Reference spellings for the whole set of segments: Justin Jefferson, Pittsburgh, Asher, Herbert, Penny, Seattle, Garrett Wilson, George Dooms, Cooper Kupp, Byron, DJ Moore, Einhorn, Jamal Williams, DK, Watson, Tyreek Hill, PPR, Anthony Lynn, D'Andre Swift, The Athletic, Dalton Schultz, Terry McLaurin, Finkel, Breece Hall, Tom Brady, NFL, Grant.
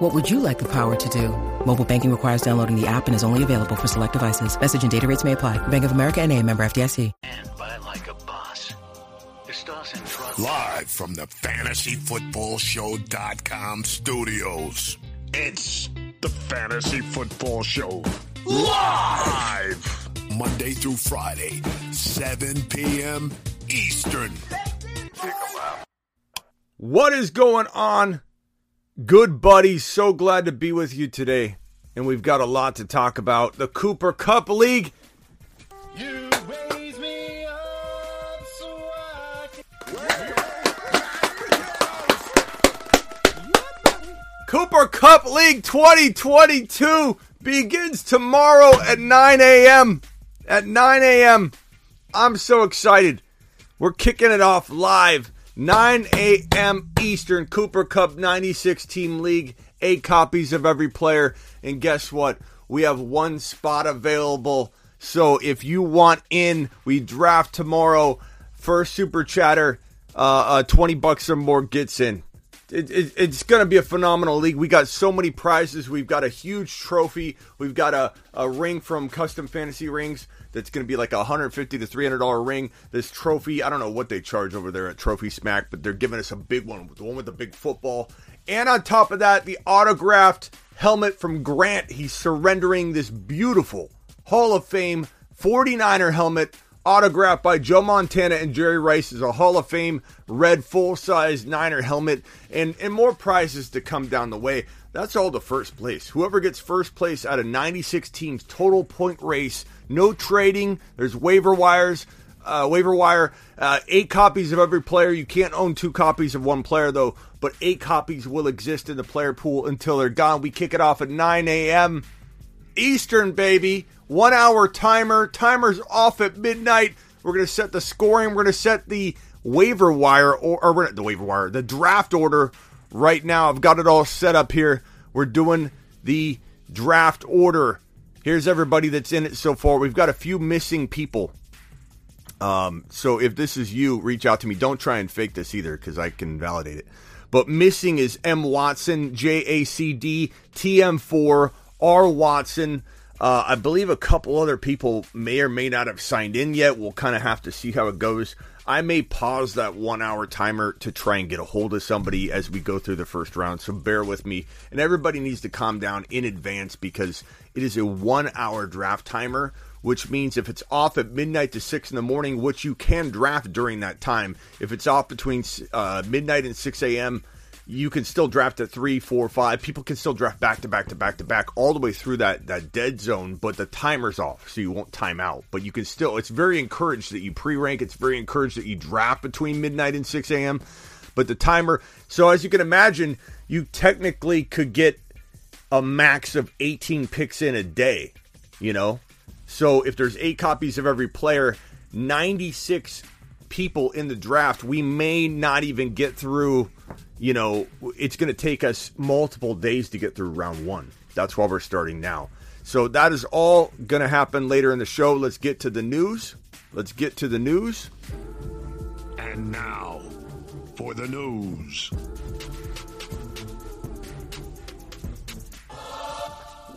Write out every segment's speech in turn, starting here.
What would you like the power to do? Mobile banking requires downloading the app and is only available for select devices. Message and data rates may apply. Bank of America N.A., member FDIC. And buy like a boss. Live from the FantasyFootballShow.com studios, it's the Fantasy Football Show. Live! Monday through Friday, 7 p.m. Eastern. What is going on? Good buddy, so glad to be with you today, and we've got a lot to talk about. The Cooper Kupp League. You raise me up so I can... Cooper Kupp League 2022 begins tomorrow at 9 a.m. At 9 a.m. I'm so excited. We're kicking it off live. 9 a.m. Eastern, Cooper Kupp 96-team league, 8 copies of every player, and guess what? We have one spot available, so if you want in, we draft tomorrow. First super chatter, $20 or more gets in. It's going to be a phenomenal league. We got so many prizes. We've got a huge trophy. We've got a ring from Custom Fantasy Rings that's going to be like a $150 to $300 ring. This trophy, I don't know what they charge over there at Trophy Smack, but they're giving us a big one, the one with the big football. And on top of that, the autographed helmet from Grant. He's surrendering this beautiful Hall of Fame 49er helmet, autographed by Joe Montana and Jerry Rice, is a Hall of Fame red full-size Niner helmet, and more prizes to come down the way. That's all the first place. Whoever gets first place out of 96 teams, total point race, no trading. There's waiver wire, 8 copies of every player. You can't own 2 copies of one player, though, but 8 copies will exist in the player pool until they're gone. We kick it off at 9 a.m. Eastern, baby. 1 hour timer. Timer's off at midnight. We're going to set the scoring. We're going to set the waiver wire, the draft order right now. I've got it all set up here. We're doing the draft order. Here's everybody that's in it so far. We've got a few missing people. So if this is you, reach out to me. Don't try and fake this either, because I can validate it. But missing is M. Watson, JACD, TM4, R. Watson. I believe a couple other people may or may not have signed in yet. We'll kind of have to see how it goes. I may pause that 1 hour timer to try and get a hold of somebody as we go through the first round. So bear with me. And everybody needs to calm down in advance, because it is a 1 hour draft timer, which means if it's off at midnight to 6 in the morning, which you can draft during that time. If it's off between midnight and 6 a.m., you can still draft at 3, 4, 5. People can still draft back to back to back to back all the way through that dead zone, but the timer's off, so you won't time out. But you can still, it's very encouraged that you pre-rank. It's very encouraged that you draft between midnight and 6 a.m. But the timer, so as you can imagine, you technically could get a max of 18 picks in a day, you know? So if there's 8 copies of every player, 96 people in the draft, we may not even get through. You know, it's going to take us multiple days to get through round one. That's why we're starting now. So that is all going to happen later in the show. Let's get to the news. And now for the news.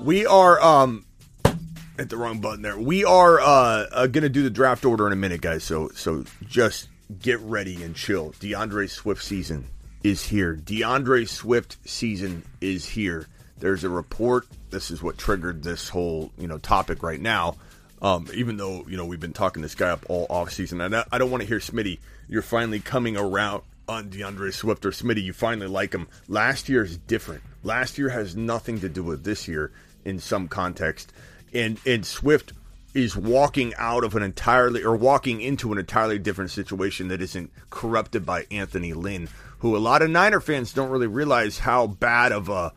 We are at the wrong button there. We are going to do the draft order in a minute, guys. So just get ready and chill. D'Andre Swift season is here. There's a report. This is what triggered this whole, topic right now. Even though, we've been talking this guy up all offseason. And I don't want to hear Smitty, you're finally coming around on D'Andre Swift, or Smitty, you finally like him. Last year is different. Last year has nothing to do with this year in some context. And Swift is walking into an entirely different situation that isn't corrupted by Anthony Lynn, who a lot of Niner fans don't really realize how bad of a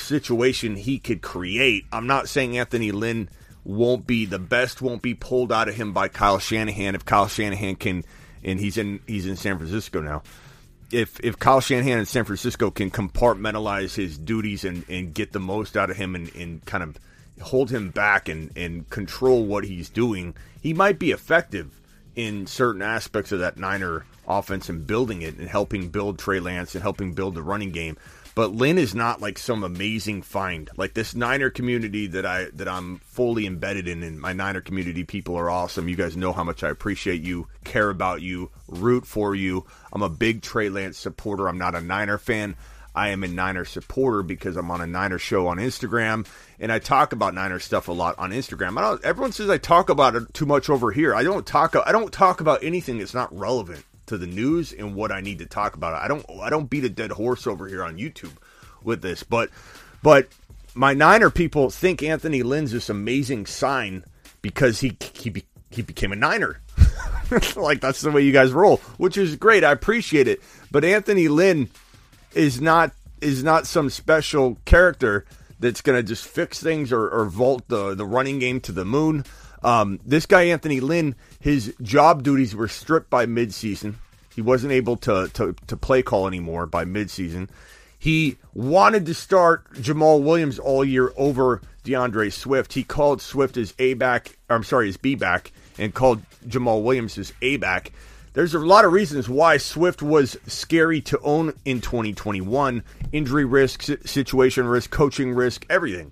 situation he could create. I'm not saying Anthony Lynn won't be the best, won't be pulled out of him by Kyle Shanahan. If Kyle Shanahan can, and he's in San Francisco now. If Kyle Shanahan in San Francisco can compartmentalize his duties and get the most out of him and kind of hold him back and control what he's doing, he might be effective in certain aspects of that Niner offense and building it and helping build Trey Lance and helping build the running game. But Lynn is not like some amazing find. Like this Niner community that I'm fully embedded in, and my Niner community people are awesome. You guys know how much I appreciate you, care about you, root for you. I'm a big Trey Lance supporter. I'm not a Niner fan. I am a Niner supporter because I'm on a Niner show on Instagram, and I talk about Niner stuff a lot on Instagram. Everyone says I talk about it too much over here. I don't talk about anything that's not relevant to the news and what I need to talk about. I don't beat a dead horse over here on YouTube with this, but my Niner people think Anthony Lynn's this amazing sign because he became a Niner. Like, that's the way you guys roll, which is great. I appreciate it. But Anthony Lynn is not some special character that's going to just fix things or vault the running game to the moon. This guy, Anthony Lynn, his job duties were stripped by midseason. He wasn't able to play call anymore by midseason. He wanted to start Jamal Williams all year over D'Andre Swift. He called Swift his B-back and called Jamal Williams his A-back. There's a lot of reasons why Swift was scary to own in 2021. Injury risk, situation risk, coaching risk, everything.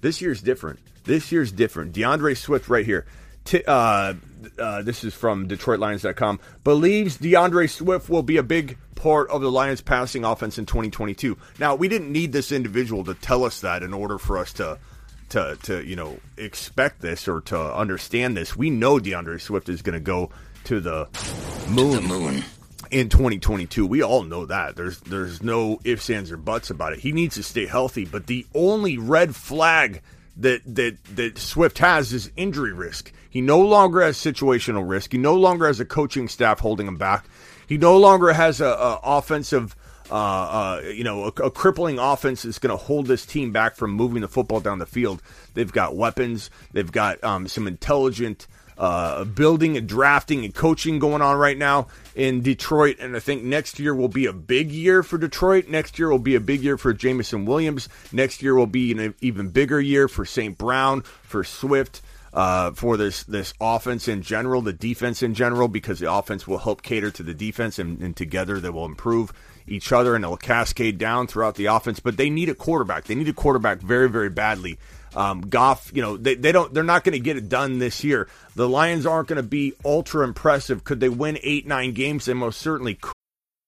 This year's different. D'Andre Swift right here. This is from DetroitLions.com. Believes D'Andre Swift will be a big part of the Lions passing offense in 2022. Now, we didn't need this individual to tell us that in order for us to expect this or to understand this. We know D'Andre Swift is going to go to the moon in 2022. We all know that. There's no ifs, ands, or buts about it. He needs to stay healthy, but the only red flag that Swift has is injury risk. He no longer has situational risk. He no longer has a coaching staff holding him back. He no longer has a offensive, a crippling offense that's going to hold this team back from moving the football down the field. They've got weapons. They've got some intelligent building and drafting and coaching going on right now in Detroit, and I think next year will be a big year for Detroit. Next year will be a big year for Jamison Williams. Next year will be an even bigger year for St. Brown, for Swift, for this offense in general, the defense in general, because the offense will help cater to the defense, and together they will improve each other, and it will cascade down throughout the offense. But they need a quarterback. They need a quarterback very, very badly. Goff, they're not going to get it done this year. The Lions aren't going to be ultra impressive. Could they win 8-9 games? They most certainly could.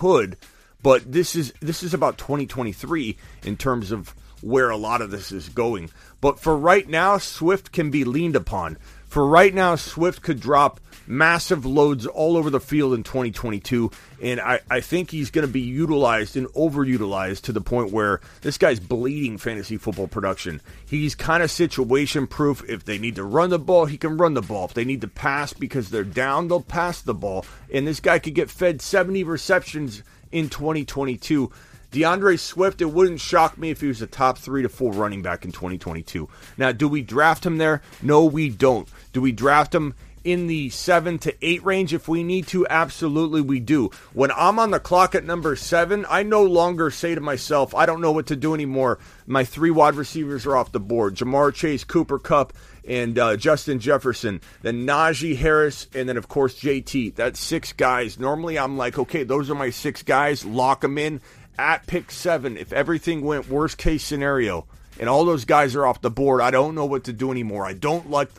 Could, but this is about 2023 in terms of where a lot of this is going. But for right now, Swift can be leaned upon. For right now, Swift could drop massive loads all over the field in 2022, and I think he's going to be utilized and overutilized to the point where this guy's bleeding fantasy football production. He's kind of situation proof. If they need to run the ball, he can run the ball. If they need to pass because they're down, they'll pass the ball. And this guy could get fed 70 receptions in 2022. D'Andre Swift, it wouldn't shock me if he was a top 3 to 4 running back in 2022. Now, do we draft him there? No, we don't. Do we draft him in the 7 to 8 range if we need to? Absolutely, we do. When I'm on the clock at number 7, I no longer say to myself, I don't know what to do anymore. My 3 wide receivers are off the board. Jamar Chase, Cooper Kupp, and Justin Jefferson, then Najee Harris, and then, of course, JT. That's 6 guys. Normally, I'm like, okay, those are my 6 guys. Lock them in. At pick 7, if everything went worst case scenario and all those guys are off the board, I don't know what to do anymore. I don't like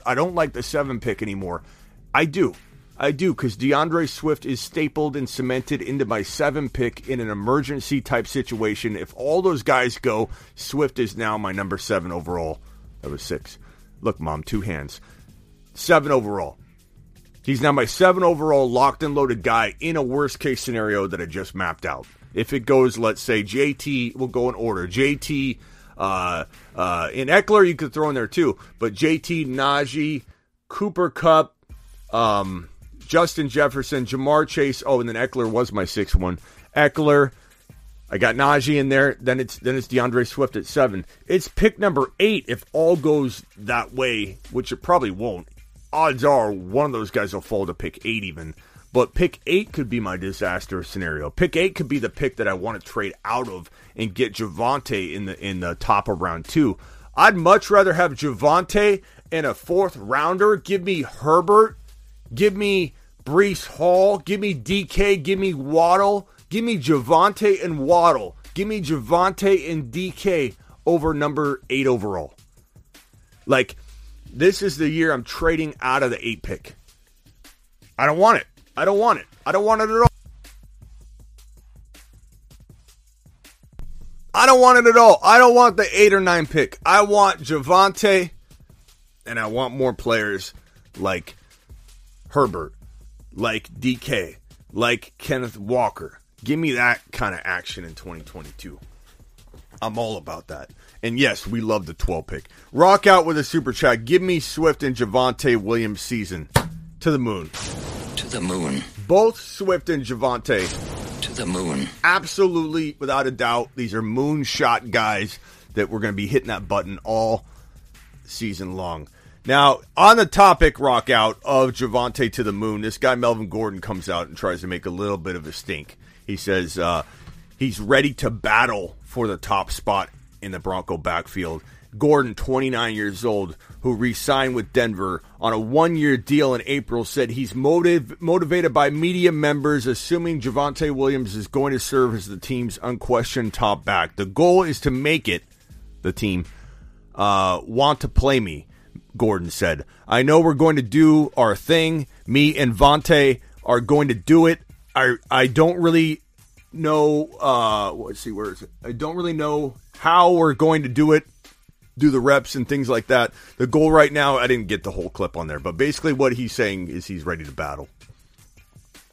the 7 pick anymore. I do because D'Andre Swift is stapled and cemented into my 7 pick in an emergency type situation. If all those guys go, Swift is now my number 7 overall. That was 6. Look, Mom, 2 hands. 7 overall. He's now my 7 overall locked and loaded guy in a worst case scenario that I just mapped out. If it goes, let's say, JT, we'll go in order. JT, in Eckler, you could throw in there too. But JT, Najee, Cooper Kupp, Justin Jefferson, Jamar Chase. Oh, and then Eckler was my 6th one. Eckler, I got Najee in there. Then it's D'Andre Swift at 7. It's pick number 8 if all goes that way, which it probably won't. Odds are one of those guys will fall to pick 8 even. But pick 8 could be my disaster scenario. Pick 8 could be the pick that I want to trade out of and get Javonte in the top of round 2. I'd much rather have Javonte and a 4th rounder. Give me Herbert. Give me Breece Hall. Give me DK. Give me Waddle. Give me Javonte and Waddle. Give me Javonte and DK over number 8 overall. Like, this is the year I'm trading out of the 8 pick. I don't want it. I don't want it. I don't want it at all. I don't want it at all. I don't want the 8 or 9 pick. I want Javonte, and I want more players like Herbert, like DK, like Kenneth Walker. Give me that kind of action in 2022. I'm all about that. And yes, we love the 12 pick. Rock out with a super chat. Give me Swift and Javonte Williams season. To the moon. To the moon. Both Swift and Javonte. To the moon. Absolutely, without a doubt, these are moonshot guys that we're going to be hitting that button all season long. Now, on the topic, rock out, of Javonte to the moon, this guy Melvin Gordon comes out and tries to make a little bit of a stink. He says he's ready to battle for the top spot in the Bronco backfield. Gordon, 29 years old, who re-signed with Denver on a 1-year deal in April, said he's motivated by media members, assuming Javonte Williams is going to serve as the team's unquestioned top back. The goal is to make it, the team, want to play me, Gordon said. I know we're going to do our thing. Me and Vontae are going to do it. I don't really know, let's see, where is it? I don't really know how we're going to do it, do the reps and things like that. The goal right now, I didn't get the whole clip on there, but basically what he's saying is he's ready to battle.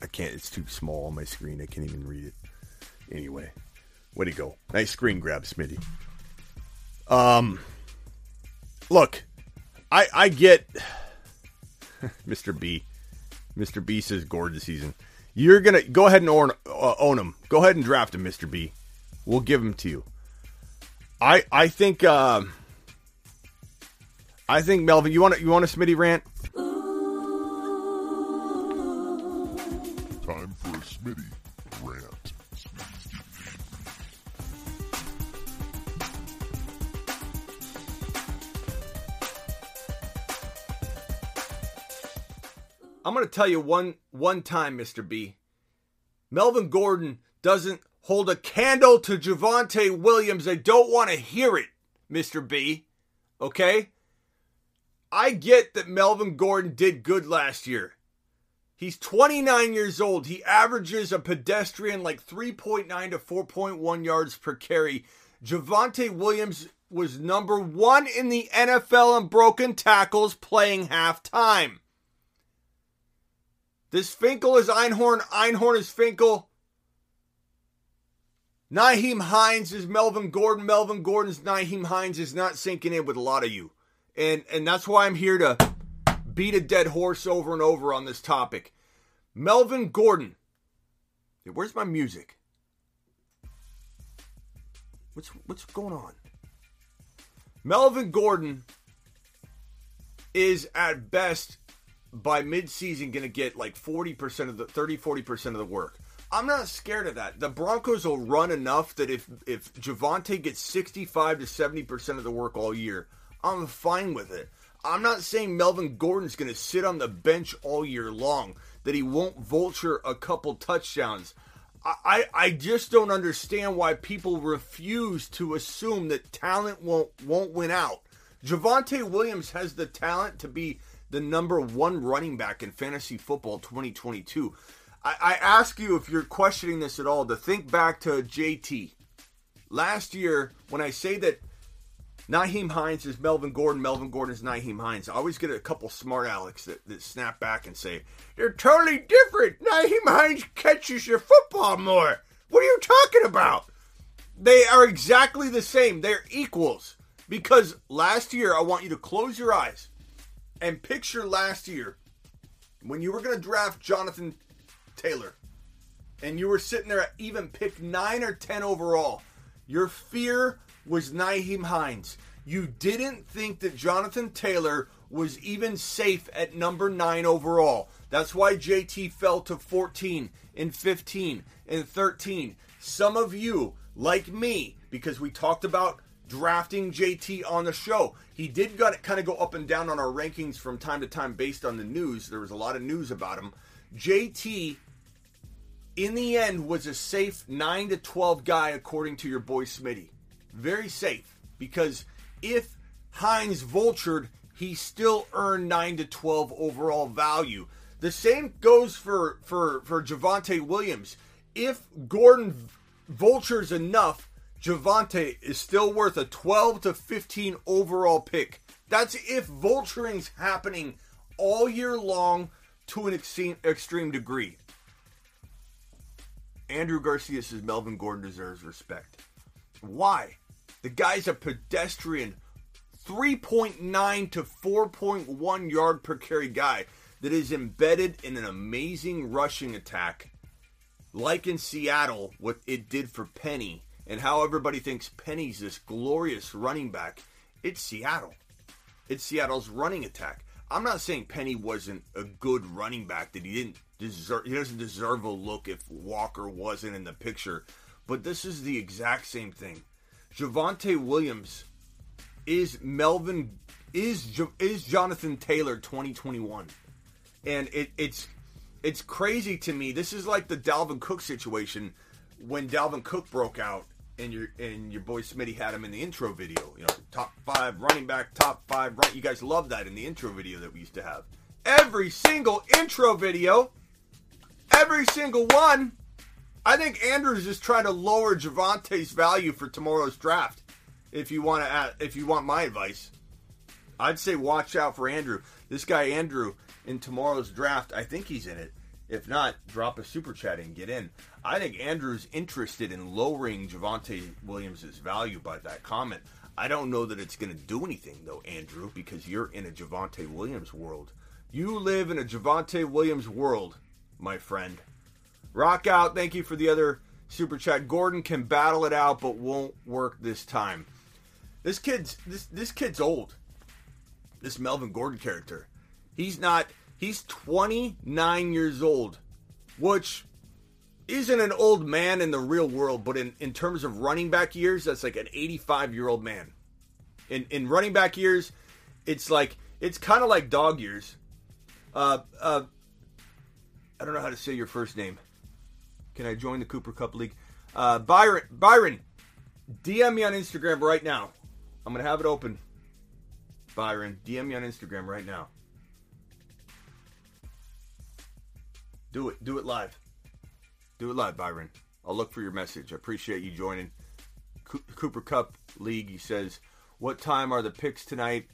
I can't, it's too small on my screen. I can't even read it. Anyway, way to go. Nice screen grab, Smitty. Look, I get, Mr. B says Gordon season. You're going to go ahead and own him. Go ahead and draft him, Mr. B. We'll give him to you. I think Melvin, you want a Smitty rant? Time for a Smitty rant. I'm going to tell you one time, Mr. B. Melvin Gordon doesn't hold a candle to Javonte Williams. I don't want to hear it, Mr. B. Okay? I get that Melvin Gordon did good last year. He's 29 years old. He averages a pedestrian like 3.9 to 4.1 yards per carry. Javonte Williams was number 1 in the NFL in broken tackles playing halftime. This Finkel is Einhorn. Einhorn is Finkel. Nyheim Hines is Melvin Gordon. Melvin Gordon's Nyheim Hines is not sinking in with a lot of you. And that's why I'm here to beat a dead horse over and over on this topic. Melvin Gordon. Hey, where's my music? What's going on? Melvin Gordon is at best by midseason going to get like 40% of the 40% of the work. I'm not scared of that. The Broncos will run enough that if Javonte gets 65 to 70% of the work all year, I'm fine with it. I'm not saying Melvin Gordon's going to sit on the bench all year long, that he won't vulture a couple touchdowns. I just don't understand why people refuse to assume that talent won't win out. Javonte Williams has the talent to be the number 1 running back in fantasy football 2022. I ask you, if you're questioning this at all, to think back to JT. Last year, when I say that Nyheim Hines is Melvin Gordon. Melvin Gordon is Nyheim Hines. I always get a couple smart alecks that snap back and say, they're totally different. Nyheim Hines catches your football more. What are you talking about? They are exactly the same. They're equals. Because last year, I want you to close your eyes and picture last year when you were going to draft Jonathan Taylor and you were sitting there at even pick 9 or 10 overall. Your fear was Nyheim Hines. You didn't think that Jonathan Taylor was even safe at number 9 overall. That's why JT fell to 14 and 15 and 13. Some of you, like me, because we talked about drafting JT on the show. He did kind of go up and down on our rankings from time to time based on the news. There was a lot of news about him. JT, in the end, was a safe 9 to 12 guy, according to your boy Smitty. Very safe, because if Hines vultured, he still earned 9 to 12 overall value. The same goes for Javonte Williams. If Gordon vultures enough, Javonte is still worth a 12 to 15 overall pick. That's if vulturing's happening all year long to an extreme degree. Andrew Garcia says Melvin Gordon deserves respect. Why? The guy's a pedestrian 3.9 to 4.1 yard per carry guy that is embedded in an amazing rushing attack, like in Seattle, what it did for Penny, and how everybody thinks Penny's this glorious running back. It's Seattle. It's Seattle's running attack. I'm not saying Penny wasn't a good running back, that he doesn't deserve a look if Walker wasn't in the picture. But this is the exact same thing. Javonte Williams is Jonathan Taylor 2021. And it's crazy to me. This is like the Dalvin Cook situation when Dalvin Cook broke out and your boy Smitty had him in the intro video. You know, top 5 running back, top 5 right. You guys love that in the intro video that we used to have. Every single intro video, every single one. I think Andrews is trying to lower Javonte's value for tomorrow's draft. If you want my advice, I'd say watch out for Andrew. This guy Andrew in tomorrow's draft, I think he's in it. If not, drop a super chat and get in. I think Andrew's interested in lowering Javonte Williams' value by that comment. I don't know that it's going to do anything though, Andrew, because you're in a Javonte Williams world. You live in a Javonte Williams world, my friend. Rock out. Thank you for the other super chat. Gordon can battle it out, but won't work this time. This kid's old. This Melvin Gordon character. He's 29 years old, which isn't an old man in the real world, but in terms of running back years, that's like an 85-year-old man. In running back years, it's kind of like dog years. I don't know how to say your first name. Can I join the Cooper Kupp League? Byron, DM me on Instagram right now. I'm going to have it open. Byron, DM me on Instagram right now. Do it live. Do it live, Byron. I'll look for your message. I appreciate you joining. Cooper Kupp League, he says, what time are the picks tonight?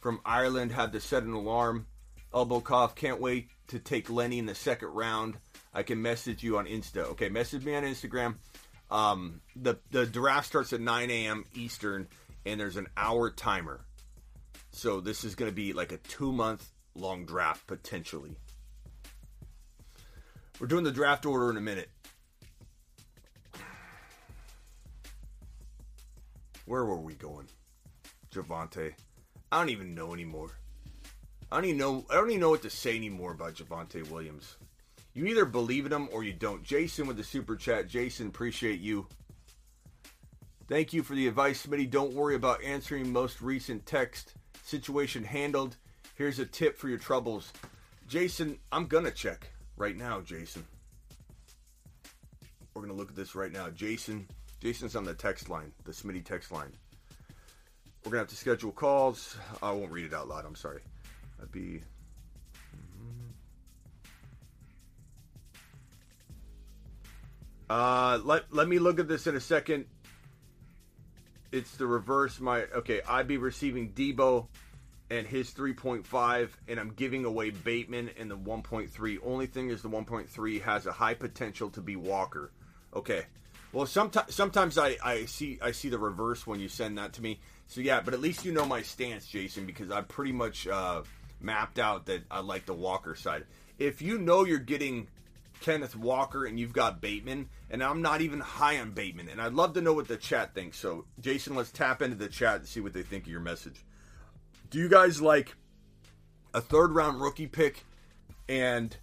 From Ireland, have to set an alarm. Elbow cough, can't wait to take Lenny in the second round. I can message you on Insta. Okay, message me on Instagram. The draft starts at 9 a.m. Eastern, and there's an hour timer. So this is going to be like a 2-month-long draft, potentially. We're doing the draft order in a minute. Where were we going? Javonte. I don't even know anymore. I don't even know what to say anymore about Javonte Williams. You either believe in him or you don't. Jason with the super chat. Jason, appreciate you. Thank you for the advice, Smitty. Don't worry about answering most recent text. Situation handled. Here's a tip for your troubles. Jason, I'm going to check right now, Jason. We're going to look at this right now. Jason's on the text line, the Smitty text line. We're going to have to schedule calls. I won't read it out loud. I'm sorry. That'd be... Let me look at this in a second. it's the reverse. I'd be receiving Debo and his 3.5, and I'm giving away Bateman and the 1.3. Only thing is the 1.3 has a high potential to be Walker. Okay. Well, sometimes I see the reverse when you send that to me. So, yeah, but at least you know my stance, Jason, because I pretty much mapped out that I like the Walker side. If you know you're getting Kenneth Walker and you've got Bateman, and I'm not even high on Bateman, and I'd love to know what the chat thinks. So, Jason, let's tap into the chat and see what they think of your message. Do you guys like a third-round rookie pick and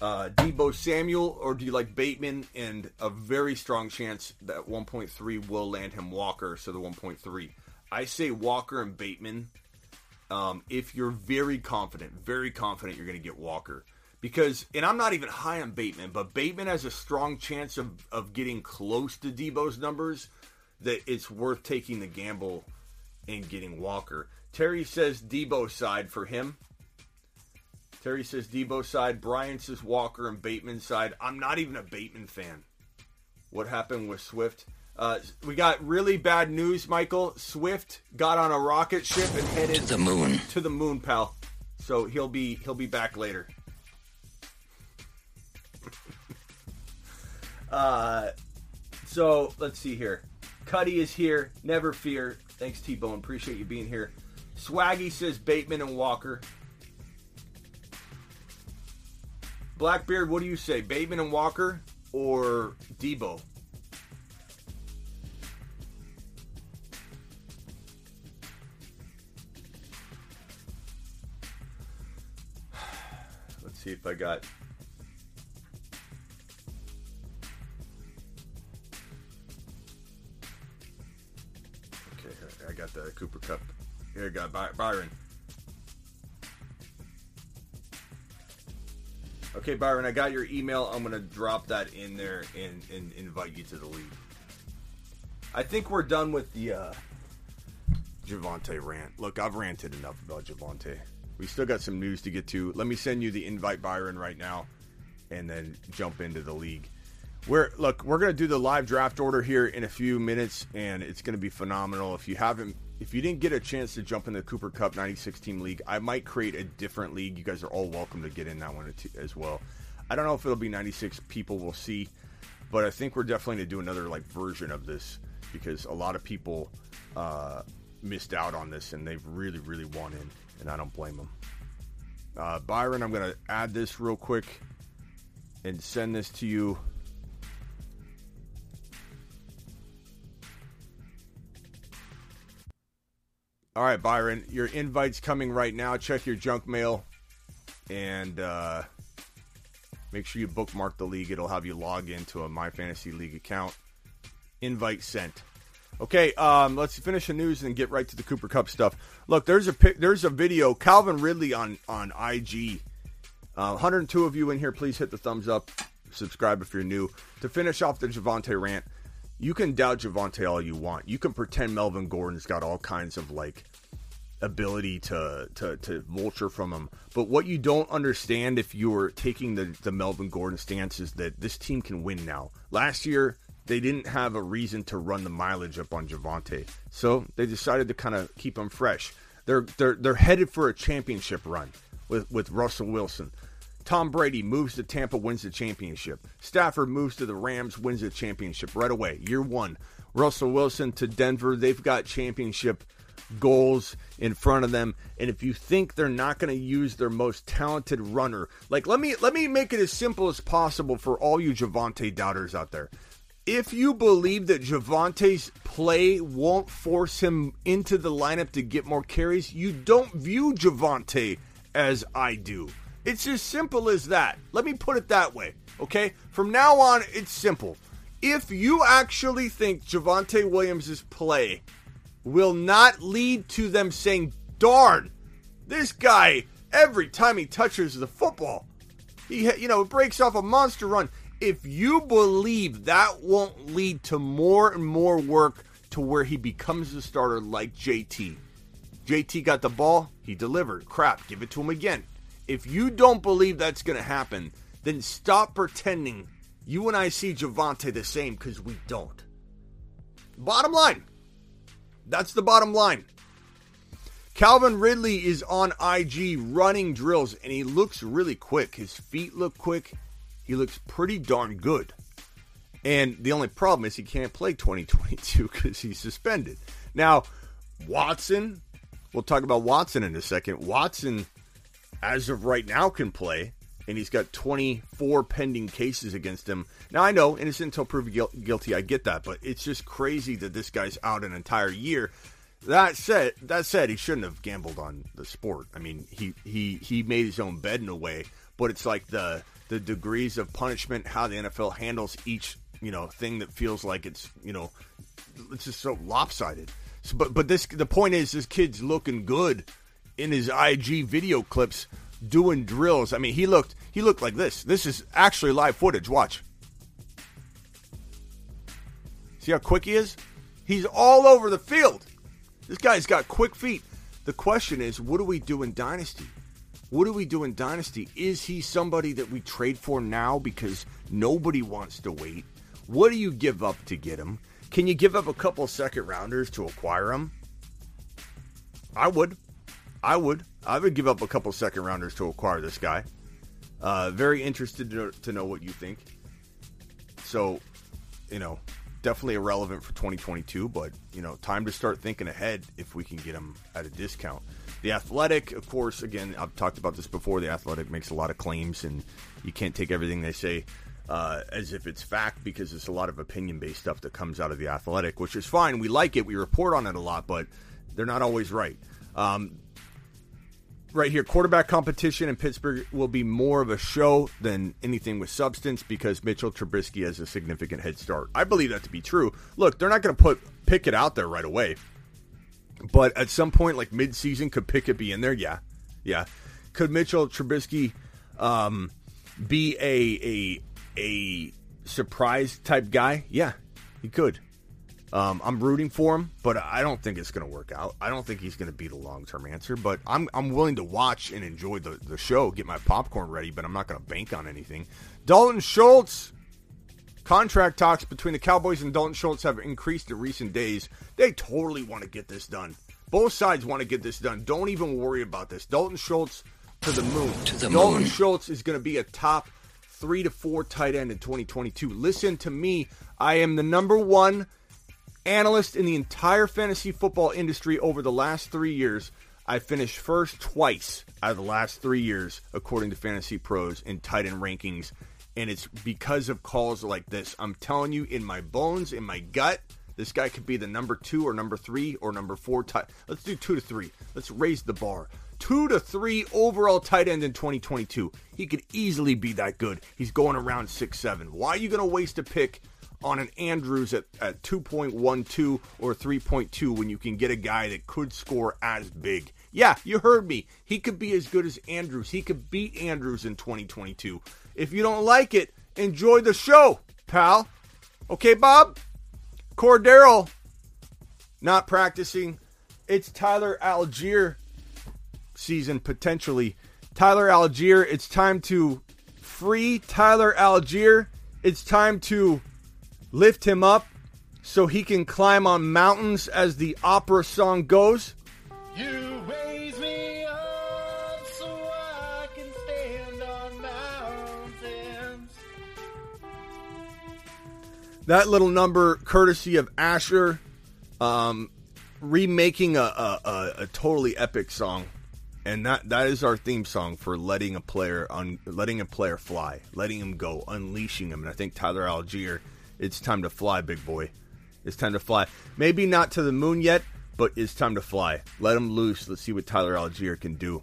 Debo Samuel, or do you like Bateman and a very strong chance that 1.3 will land him Walker, so the 1.3? I say Walker and Bateman if you're very confident you're going to get Walker. Because, and I'm not even high on Bateman, but Bateman has a strong chance of getting close to Debo's numbers that it's worth taking the gamble and getting Walker. Terry says Debo side for him. Terry says Debo side. Brian says Walker and Bateman side. I'm not even a Bateman fan. What happened with Swift? We got really bad news, Michael. Swift got on a rocket ship and headed to the moon. To the moon, pal. So he'll be back later. So let's see here. Cuddy is here. Never fear. Thanks, T-Bone. Appreciate you being here. Swaggy says Bateman and Walker. Blackbeard, what do you say? Bateman and Walker or Debo? Let's see if I got... Okay, I got the Cooper Kupp. Here we go, Byron. Okay, Byron, I got your email. I'm going to drop that in there and invite you to the league. I think we're done with the Javonte rant. Look, I've ranted enough about Javonte. We still got some news to get to. Let me send you the invite, Byron, right now, and then jump into the league. We're going to do the live draft order here in a few minutes, and it's going to be phenomenal. If you didn't get a chance to jump in the Cooper Kupp 96 team league, I might create a different league. You guys are all welcome to get in that one as well. I don't know if it'll be 96 people, we'll see, but I think we're definitely going to do another version of this because a lot of people missed out on this and they've really, really want in, and I don't blame them. Byron, I'm going to add this real quick and send this to you. All right, Byron, your invite's coming right now. Check your junk mail and make sure you bookmark the league. It'll have you log into a My Fantasy League account. Invite sent. Okay, let's finish the news and get right to the Cooper Kupp stuff. Look, there's a video. Calvin Ridley on IG. 102 of you in here, please hit the thumbs up. Subscribe if you're new. To finish off the Javonte rant, you can doubt Javonte all you want. You can pretend Melvin Gordon's got all kinds of ability to vulture from him. But what you don't understand if you're taking the Melvin Gordon stance is that this team can win now. Last year, they didn't have a reason to run the mileage up on Javonte. So they decided to kind of keep him fresh. They're headed for a championship run with Russell Wilson. Tom Brady moves to Tampa, wins the championship. Stafford moves to the Rams, wins the championship right away. Year one. Russell Wilson to Denver. They've got championship goals in front of them. And if you think they're not going to use their most talented runner, let me make it as simple as possible for all you Javonte doubters out there. If you believe that Javonte's play won't force him into the lineup to get more carries, you don't view Javonte as I do. It's as simple as that. Let me put it that way, okay? From now on, it's simple. If you actually think Javonte Williams' play will not lead to them saying, darn, this guy, every time he touches the football, he breaks off a monster run. If you believe that won't lead to more and more work to where he becomes the starter like JT. JT got the ball. He delivered. Crap, give it to him again. If you don't believe that's going to happen, then stop pretending you and I see Javonte the same, because we don't. Bottom line, That's the bottom line. Calvin Ridley is on IG running drills, and he looks really quick. His feet look quick. He looks pretty darn good. And the only problem is he can't play 2022 because he's suspended. Now, Watson, we'll talk about Watson in a second. Watson, as of right now, can play, and he's got 24 pending cases against him. Now, I know, innocent until proven guilty, I get that, but it's just crazy that this guy's out an entire year. That said, he shouldn't have gambled on the sport. I mean, he made his own bed in a way, but it's like the degrees of punishment, how the NFL handles each, thing that feels like it's, it's just so lopsided. So, but the point is, this kid's looking good in his IG video clips doing drills. I mean, he looked like this. This is actually live footage. Watch. See how quick he is? He's all over the field. This guy's got quick feet. The question is, what do we do in Dynasty? What do we do in Dynasty? Is he somebody that we trade for now because nobody wants to wait? What do you give up to get him? Can you give up a couple second rounders to acquire him? I would give up a couple second rounders to acquire this guy. Very interested to know what you think. So, definitely irrelevant for 2022, but time to start thinking ahead if we can get them at a discount. The Athletic, of course, again, I've talked about this before. The Athletic makes a lot of claims, and you can't take everything they say as if it's fact, because it's a lot of opinion-based stuff that comes out of The Athletic, which is fine. We like it. We report on it a lot, but they're not always right. Right here, quarterback competition in Pittsburgh will be more of a show than anything with substance because Mitchell Trubisky has a significant head start. I believe that to be true. Look, they're not going to put Pickett out there right away. But at some point, like midseason, could Pickett be in there? Yeah. Could Mitchell Trubisky be a surprise type guy? Yeah, he could. I'm rooting for him, but I don't think it's going to work out. I don't think he's going to be the long-term answer, but I'm willing to watch and enjoy the show, get my popcorn ready, but I'm not going to bank on anything. Dalton Schultz. Contract talks between the Cowboys and Dalton Schultz have increased in recent days. They totally want to get this done. Both sides want to get this done. Don't even worry about this. Dalton Schultz to the moon. Dalton Schultz is going to be a top 3 to 4 tight end in 2022. Listen to me. I am the number one analyst in the entire fantasy football industry over the last 3 years. I finished first twice out of the last 3 years, according to Fantasy Pros, in tight end rankings. And it's because of calls like this. I'm telling you, in my bones, in my gut, this guy could be the number 2 or number 3 or number 4 tight. Let's do 2 to 3. Let's raise the bar. 2 to 3 overall tight end in 2022. He could easily be that good. He's going around 6-7. Why are you going to waste a pick on an Andrews at 2.12 or 3.2 when you can get a guy that could score as big? Yeah, you heard me. He could be as good as Andrews. He could beat Andrews in 2022. If you don't like it, enjoy the show, pal. Okay, Bob? Cordero not practicing. It's Tyler Allgeier season, potentially. Tyler Allgeier, it's time to free Tyler Allgeier. It's time to lift him up so he can climb on mountains, as the opera song goes. You raise me up so I can stand on mountains. That little number, courtesy of Asher, remaking a totally epic song, and that is our theme song for letting a player fly, letting him go, unleashing him. And I think Tyler Allgeier, it's time to fly, big boy. It's time to fly. Maybe not to the moon yet, but it's time to fly. Let him loose. Let's see what Tyler Allgeier can do.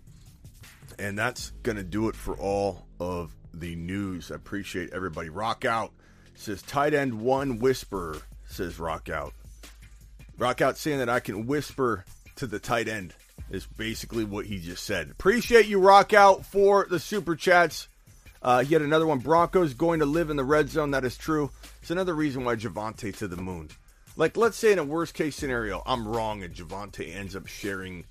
And that's going to do it for all of the news. I appreciate everybody. Rock out. Says tight end one whisperer. Says rock out. Rock out saying that I can whisper to the tight end is basically what he just said. Appreciate you, Rock Out, for the super chats. Yet another one. Broncos going to live in the red zone. That is true. It's another reason why Javonte to the moon. Like, let's say in a worst case scenario, I'm wrong and Javonte ends up sharing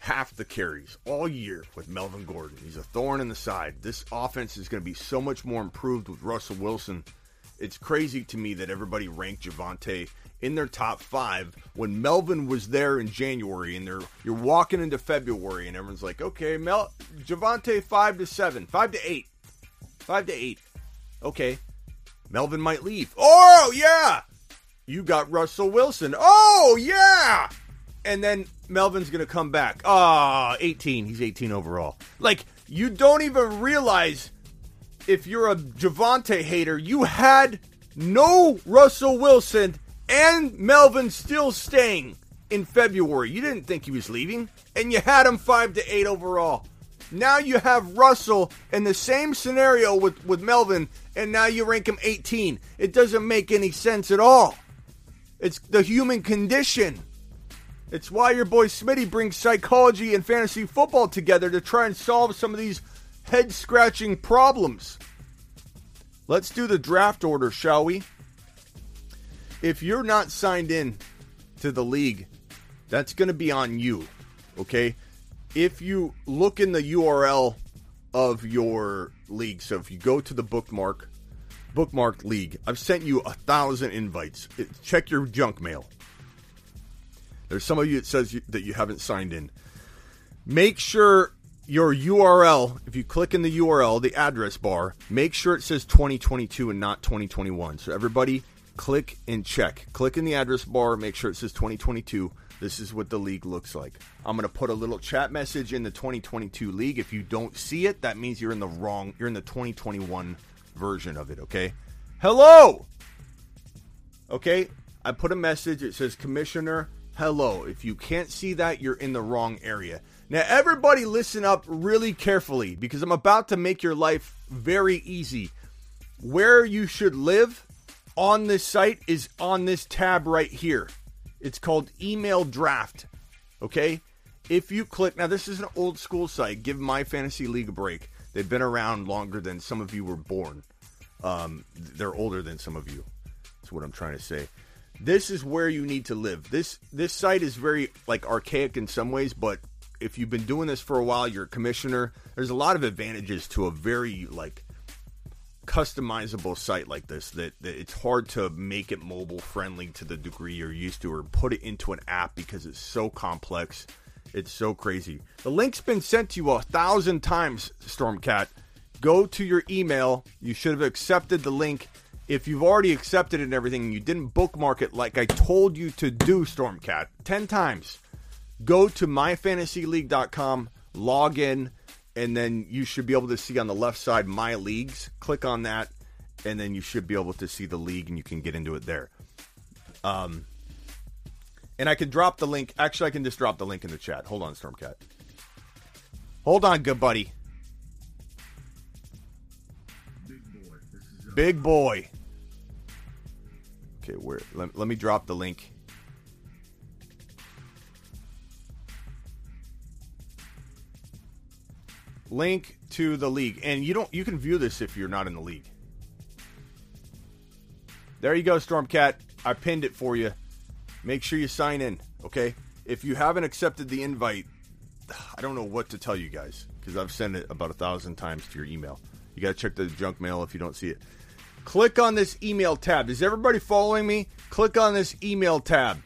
half the carries all year with Melvin Gordon. He's a thorn in the side. This offense is going to be so much more improved with Russell Wilson It's crazy to me that everybody ranked Javonte in their top five when Melvin was there in January, and you're walking into February, and everyone's like, okay, Javonte 5 to 7, 5 to 8, 5 to 8. Okay, Melvin might leave. Oh yeah, you got Russell Wilson. Oh yeah, and then Melvin's gonna come back. 18. He's 18 overall. Like, you don't even realize. If you're a Javonte hater, you had no Russell Wilson and Melvin still staying in February. You didn't think he was leaving, and you had him 5 to 8 overall. Now you have Russell in the same scenario with Melvin, and now you rank him 18. It doesn't make any sense at all. It's the human condition. It's why your boy Smitty brings psychology and fantasy football together to try and solve some of these head-scratching problems. Let's do the draft order, shall we? If you're not signed in to the league, that's going to be on you, okay? If you look in the URL of your league, so if you go to the bookmarked league, I've sent you 1,000 invites. Check your junk mail. There's some of you that says that you haven't signed in. Make sure your URL, if you click in the URL, the address bar, make sure it says 2022 and not 2021. So everybody click and check. Click in the address bar, make sure it says 2022. This is what the league looks like. I'm going to put a little chat message in the 2022 league. If you don't see it, that means you're in the 2021 version of it, okay? Hello! Okay, I put a message. It says, Commissioner, hello. If you can't see that, you're in the wrong area. Now, everybody listen up really carefully, because I'm about to make your life very easy. Where you should live on this site is on this tab right here. It's called Email Draft, okay? If you click, now this is an old school site. Give My Fantasy League a break. They've been around longer than some of you were born. They're older than some of you. That's what I'm trying to say. This is where you need to live. This site is very, like, archaic in some ways, but if you've been doing this for a while, you're a commissioner. There's a lot of advantages to a very, like, customizable site like this that it's hard to make it mobile friendly to the degree you're used to, or put it into an app, because it's so complex. It's so crazy. The link's been sent to you 1,000 times, Stormcat. Go to your email. You should have accepted the link. If you've already accepted it and everything, and you didn't bookmark it like I told you to do, Stormcat, 10 times. Go to myfantasyleague.com, log in, and then you should be able to see on the left side, My Leagues. Click on that, and then you should be able to see the league, and you can get into it there. And I can drop the link. Actually, I can just drop the link in the chat. Hold on, Stormcat. Hold on, good buddy. Big boy. Okay, let me drop the link. Link to the league, and you can view this if you're not in the league. There you go, Stormcat. I pinned it for you. Make sure you sign in, okay? If you haven't accepted the invite, I don't know what to tell you guys, because I've sent it about 1,000 times to your email. You got to check the junk mail if you don't see it. Click on this email tab. Is everybody following me? Click on this email tab.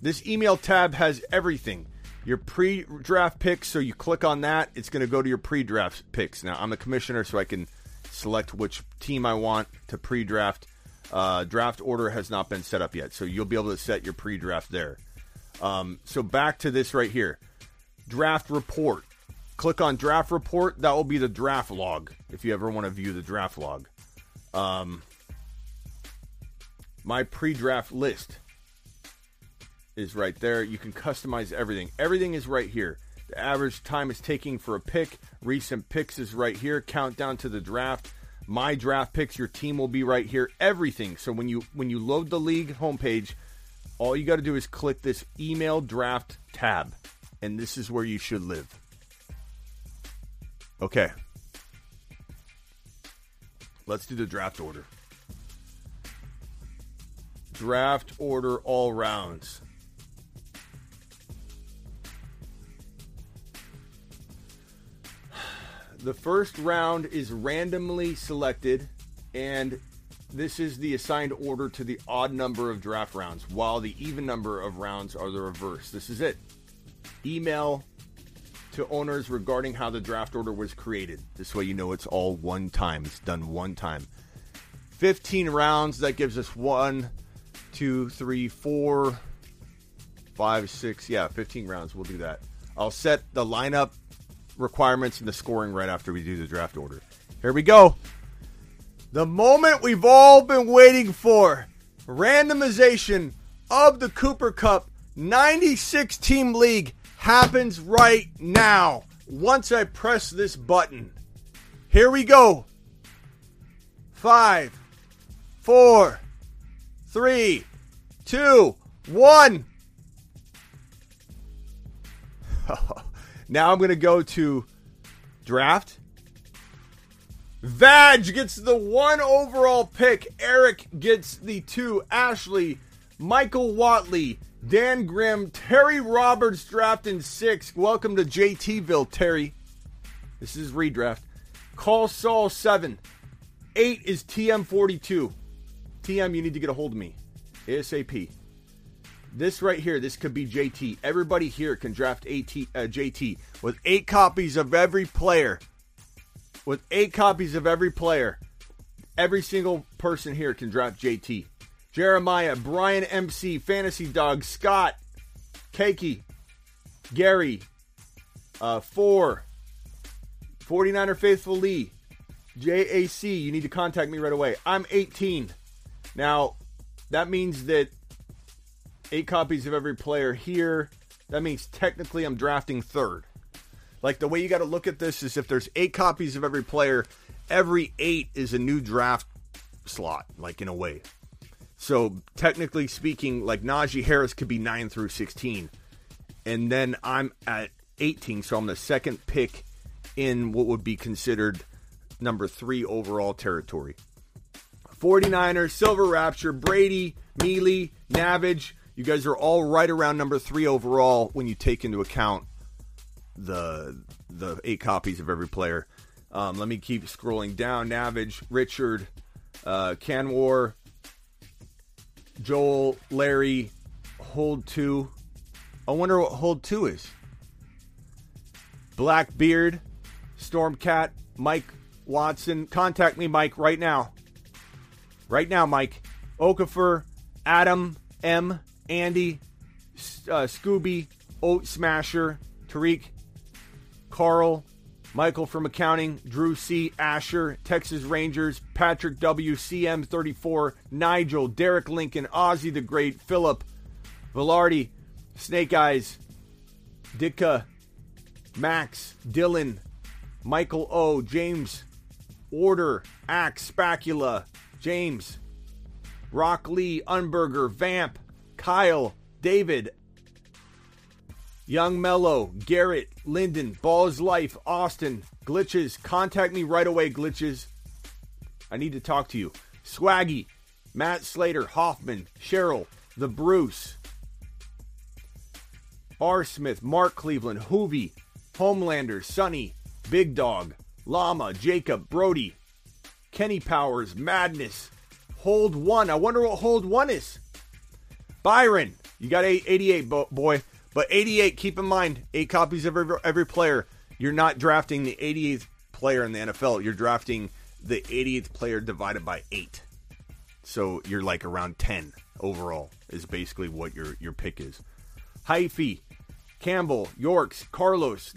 This email tab has everything. Your pre-draft picks, so you click on that. It's going to go to your pre-draft picks. Now, I'm a commissioner, so I can select which team I want to pre-draft. Draft order has not been set up yet, so you'll be able to set your pre-draft there. So back to this right here. Draft report. Click on draft report. That will be the draft log, if you ever want to view the draft log. My pre-draft list is right there. You can customize everything. Everything is right here. The average time is taking for a pick. Recent picks is right here. Countdown to the draft. My draft picks. Your team will be right here. Everything. So when you load the league homepage, all you got to do is click this email draft tab, and this is where you should live. Okay. Let's do the draft order. Draft order all rounds. The first round is randomly selected, and This is the assigned order to the odd number of draft rounds, while the even number of rounds are the reverse. This is it. Email to owners regarding how the draft order was created. This way you know it's all one time. It's done one time. 15 rounds. That gives us 1, 2, 3, 4, 5, 6. Yeah, 15 rounds. We'll do that. I'll set the lineup requirements and the scoring right after we do the draft order. Here we go. The moment we've all been waiting for. Randomization of the Cooper Kupp 96 team league happens right now. Once I press this button. Here we go. 5, 4, 3, 2, 1. Now I'm going to go to draft. Vag gets the 1 overall pick. Eric gets the 2. Ashley, Michael Watley, Dan Grimm, Terry Roberts draft in 6. Welcome to JTville, Terry. This is redraft. Call Saul 7. 8 is TM42. TM, you need to get a hold of me. ASAP. This right here, this could be JT. Everybody here can draft JT with 8 copies of every player. With 8 copies of every player, every single person here can draft JT. Jeremiah, Brian MC, Fantasy Dog, Scott, Keiki, Gary, 4, 49er Faithful Lee, JAC, you need to contact me right away. I'm 18. Now, that means that 8 copies of every player here. That means technically I'm drafting 3rd. Like, the way you got to look at this is if there's 8 copies of every player, every 8 is a new draft slot, like, in a way. So, technically speaking, like, Najee Harris could be 9 through 16. And then I'm at 18, so I'm the 2nd pick in what would be considered number 3 overall territory. 49ers, Silver Rapture, Brady, Mealy, Navage. You guys are all right around number 3 overall when you take into account the 8 copies of every player. Let me keep scrolling down. Navage, Richard, Canwar, Joel, Larry, Hold 2. I wonder what Hold 2 is. Blackbeard, Stormcat, Mike Watson. Contact me, Mike, right now. Right now, Mike. Okafor, Adam, M, Andy, Scooby, Oat Smasher, Tariq, Carl, Michael from accounting, Drew C, Asher, Texas Rangers, Patrick W, CM34, Nigel, Derek Lincoln, Ozzy the Great, Philip, Velarde, Snake Eyes, Dicka, Max, Dylan, Michael O, James, Order, Axe, Spacula, James, Rock Lee, Unberger, Vamp, Kyle, David, Young Mello, Garrett, Linden, Ball's Life, Austin, Glitches. Contact me right away, Glitches. I need to talk to you. Swaggy, Matt Slater, Hoffman, Cheryl, The Bruce, R. Smith, Mark Cleveland, Hoovy, Homelander, Sonny, Big Dog, Llama, Jacob, Brody, Kenny Powers, Madness, Hold 1. I wonder what Hold 1 is. Byron, you got 88, boy. But 88, keep in mind, 8 copies of every player. You're not drafting the 88th player in the NFL. You're drafting the 88th player divided by 8. So you're like around 10 overall is basically what your pick is. Hyphy, Campbell, Yorks, Carlos,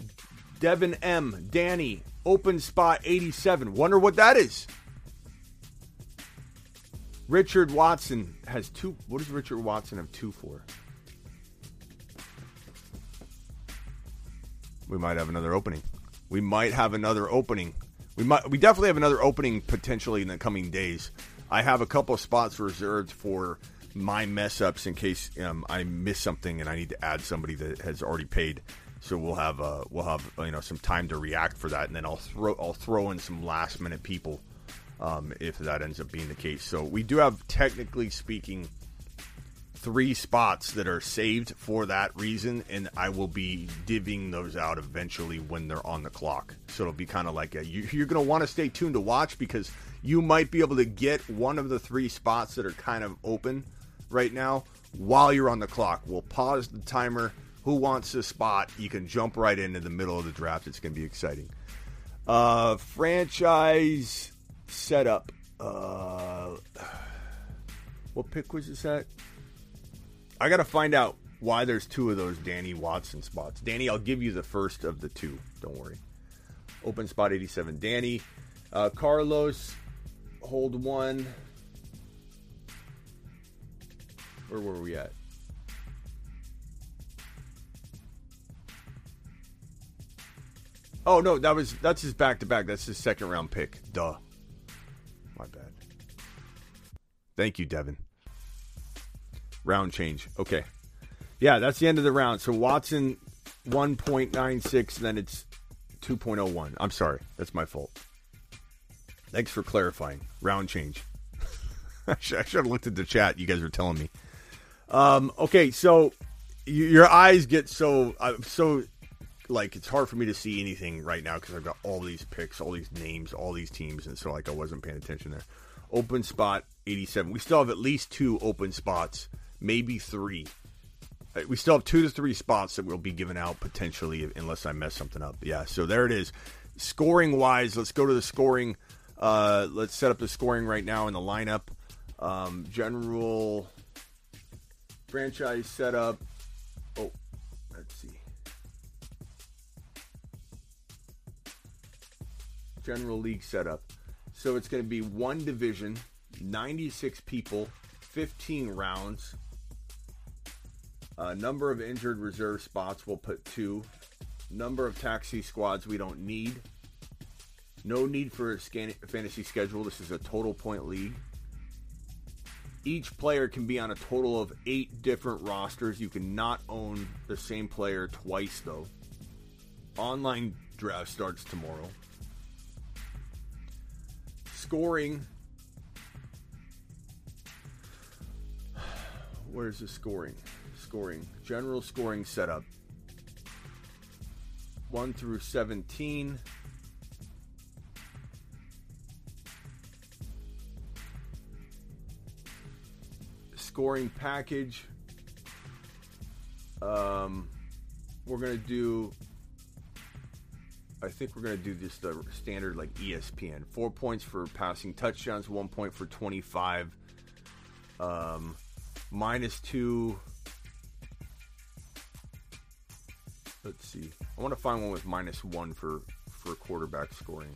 Devin M, Danny, Open Spot 87. Wonder what that is. Richard Watson has 2. What does Richard Watson have 2 for? We might have another opening. We definitely have another opening potentially in the coming days. I have a couple of spots reserved for my mess ups in case I miss something and I need to add somebody that has already paid. So we'll have some time to react for that, and then I'll throw in some last minute people if that ends up being the case. So we do have, technically speaking, 3 spots that are saved for that reason, and I will be divvying those out eventually when they're on the clock. So it'll be kind of like you're going to want to stay tuned to watch, because you might be able to get one of the three spots that are kind of open right now while you're on the clock. We'll pause the timer. Who wants this spot? You can jump right into the middle of the draft. It's going to be exciting. Franchise setup. What pick was this at? I got to find out why there's two of those Danny Watson spots. Danny, I'll give you the first of the two. Don't worry. Open spot 87, Danny. Carlos, hold one. Where were we at? Oh, no, that's his back-to-back. That's his second-round pick. Duh. My bad. Thank you, Devin. Round change. Okay. Yeah, that's the end of the round. So Watson, 1.96, then it's 2.01. I'm sorry. That's my fault. Thanks for clarifying. Round change. I should have looked at the chat. You guys are telling me. Okay, so your eyes get so... Like, it's hard for me to see anything right now because I've got all these picks, all these names, all these teams, and so, like, I wasn't paying attention there. Open spot 87. We still have at least two open spots, maybe three. We still have 2 to 3 spots that will be given out potentially unless I mess something up. Yeah, so there it is. Scoring-wise, let's go to the scoring. Let's set up the scoring right now in the lineup. General franchise setup. Oh, let's see. General league setup. So it's going to be one division, 96 people, 15 rounds. Number of injured reserve spots, we'll put 2. Number of taxi squads we don't need. No need for a fantasy schedule. This is a total point league. Each player can be on a total of 8 different rosters. You cannot own the same player twice, though. Online draft starts tomorrow. Scoring. Where's the scoring? Scoring. General scoring setup. 1 through 17. Scoring package. We're going to do... I think we're going to do just the standard, like ESPN. 4 points for passing touchdowns, 1 point for 25. -2. Let's see. I want to find one with -1 for quarterback scoring.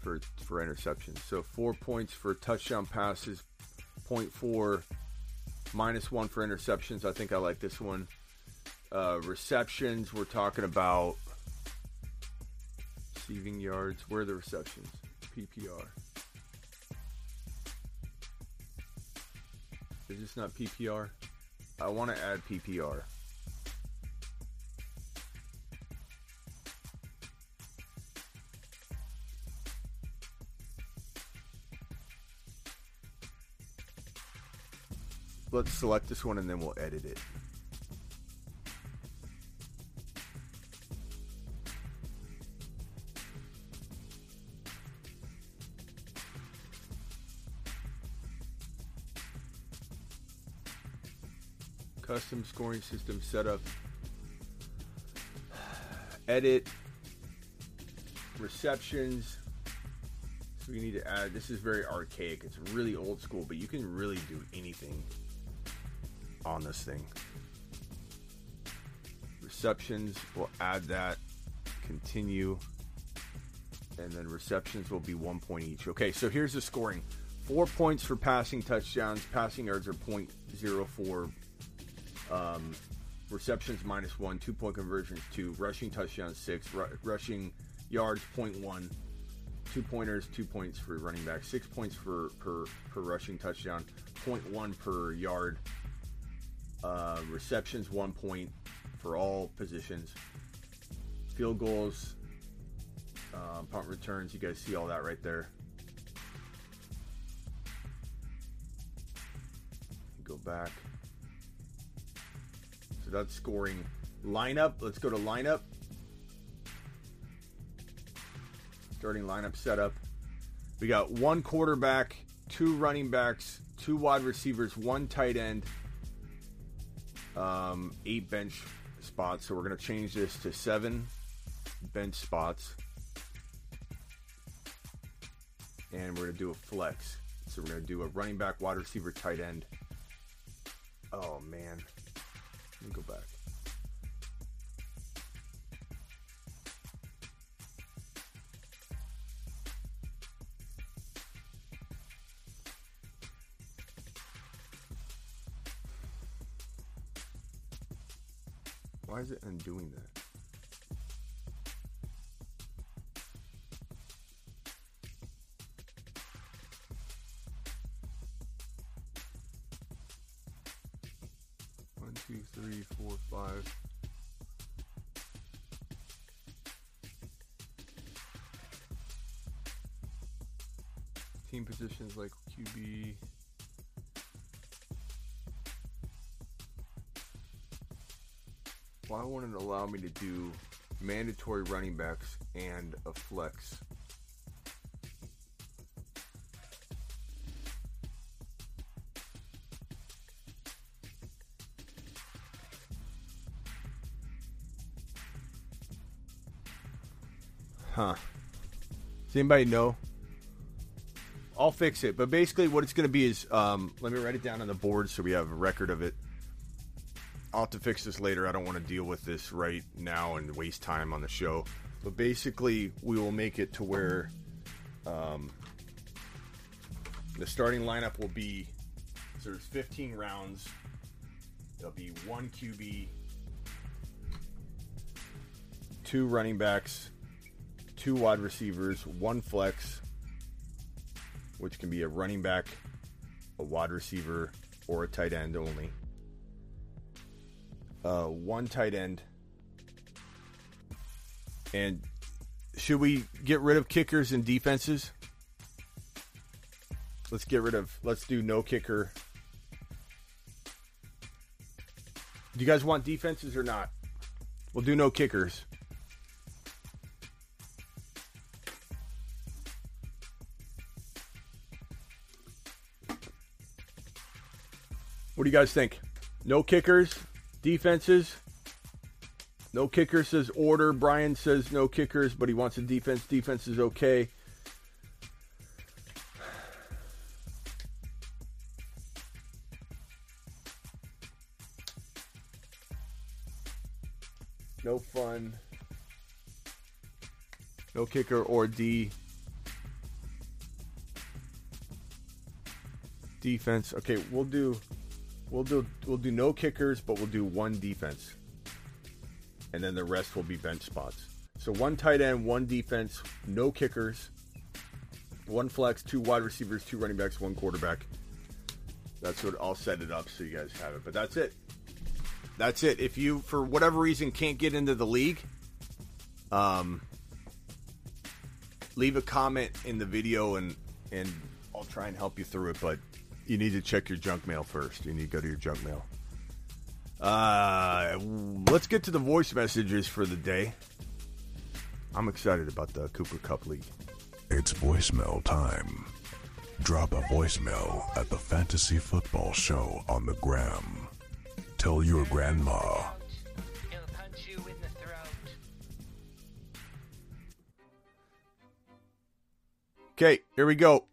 For interceptions. So 4 points for touchdown passes, 0.4, -1 for interceptions. I think I like this one. Receptions, we're talking about receiving yards. Where are the receptions? PPR. Is this not PPR? I want to add PPR. Let's select this one and then we'll edit it. Custom scoring system setup. Edit. Receptions. So we need to add. This is very archaic. It's really old school, but you can really do anything on this thing. Receptions. We'll add that. Continue. And then receptions will be 1 point each. Okay, so here's the scoring. 4 points for passing touchdowns. Passing yards are 0.04. Receptions -1, 2-point conversions 2, rushing touchdowns 6, rushing yards 0.1, 2-pointers 2 points for running back, 6 points per rushing touchdown, 0.1 per yard, receptions 1 point for all positions, field goals, punt returns. You guys see all that right there. Go back. So that's scoring. Lineup. Let's go to lineup. starting lineup setup. We got one quarterback, two running backs, two wide receivers, one tight end, 8 bench spots. So we're going to change this to 7 bench spots. And we're going to do a flex. So we're going to do a running back, wide receiver, tight end. Oh, man. Let me go back. Why is it undoing that? Team positions like QB. Why won't it allow me to do mandatory running backs and a flex? Huh. Does anybody know? I'll fix it. But basically what it's going to be is, let me write it down on the board so we have a record of it. I'll have to fix this later. I don't want to deal with this right now and waste time on the show. But basically we will make it to where the starting lineup will be, so there's 15 rounds. There'll be 1 QB, 2 running backs, 2 wide receivers, 1 flex, which can be a running back, a wide receiver, or a tight end only. 1 tight end. And should we get rid of kickers and defenses? Let's do no kicker. Do you guys want defenses or not? We'll do no kickers. What do you guys think? No kickers, defenses. No kicker says order. Brian says no kickers, but he wants a defense. Defense is okay. No fun. No kicker or D. Defense. Okay, We'll do no kickers, but we'll do 1 defense. And then the rest will be bench spots. So 1 tight end, 1 defense, no kickers, 1 flex, 2 wide receivers, 2 running backs, 1 quarterback. That's what I'll set it up so you guys have it. But that's it. That's it. If you, for whatever reason, can't get into the league, leave a comment in the video and I'll try and help you through it. But you need to check your junk mail first. You need to go to your junk mail. Let's get to the voice messages for the day. I'm excited about the Cooper Kupp League. It's voicemail time. Drop a voicemail at the Fantasy Football Show on the gram. Tell your grandma. He'll punch you in the throat. Okay, here we go.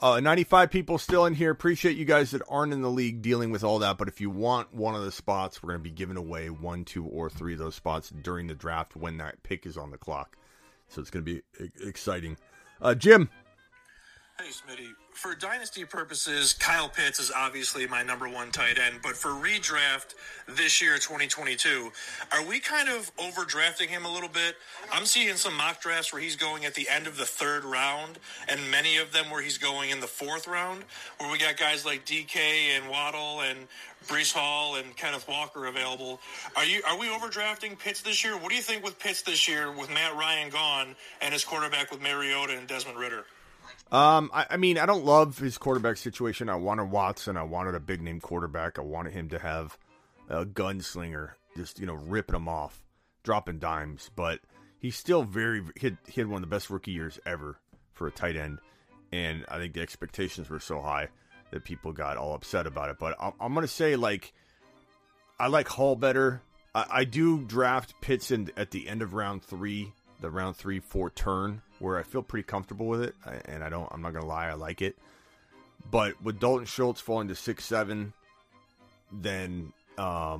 95 people still in here. Appreciate you guys that aren't in the league dealing with all that. But if you want one of the spots, we're going to be giving away 1, 2, or 3 of those spots during the draft when that pick is on the clock. So it's going to be exciting. Jim. Hey, Smitty. For dynasty purposes, Kyle Pitts is obviously my number 1 tight end. But for redraft this year, 2022, are we kind of overdrafting him a little bit? I'm seeing some mock drafts where he's going at the end of the 3rd round, and many of them where he's going in the 4th round, where we got guys like DK and Waddle and Breece Hall and Kenneth Walker available. Are we overdrafting Pitts this year? What do you think with Pitts this year with Matt Ryan gone and his quarterback with Mariota and Desmond Ridder? I mean, I don't love his quarterback situation. I wanted Watson. I wanted a big name quarterback. I wanted him to have a gunslinger, just ripping him off, dropping dimes. But he's still he had one of the best rookie years ever for a tight end. And I think the expectations were so high that people got all upset about it. But I'm going to say, like, I like Hall better. I do draft Pitts at the end of round 3, the round 3 4 turn, where I feel pretty comfortable with it. And I'm not going to lie, I like it. But with Dalton Schultz falling to 6-7, then, I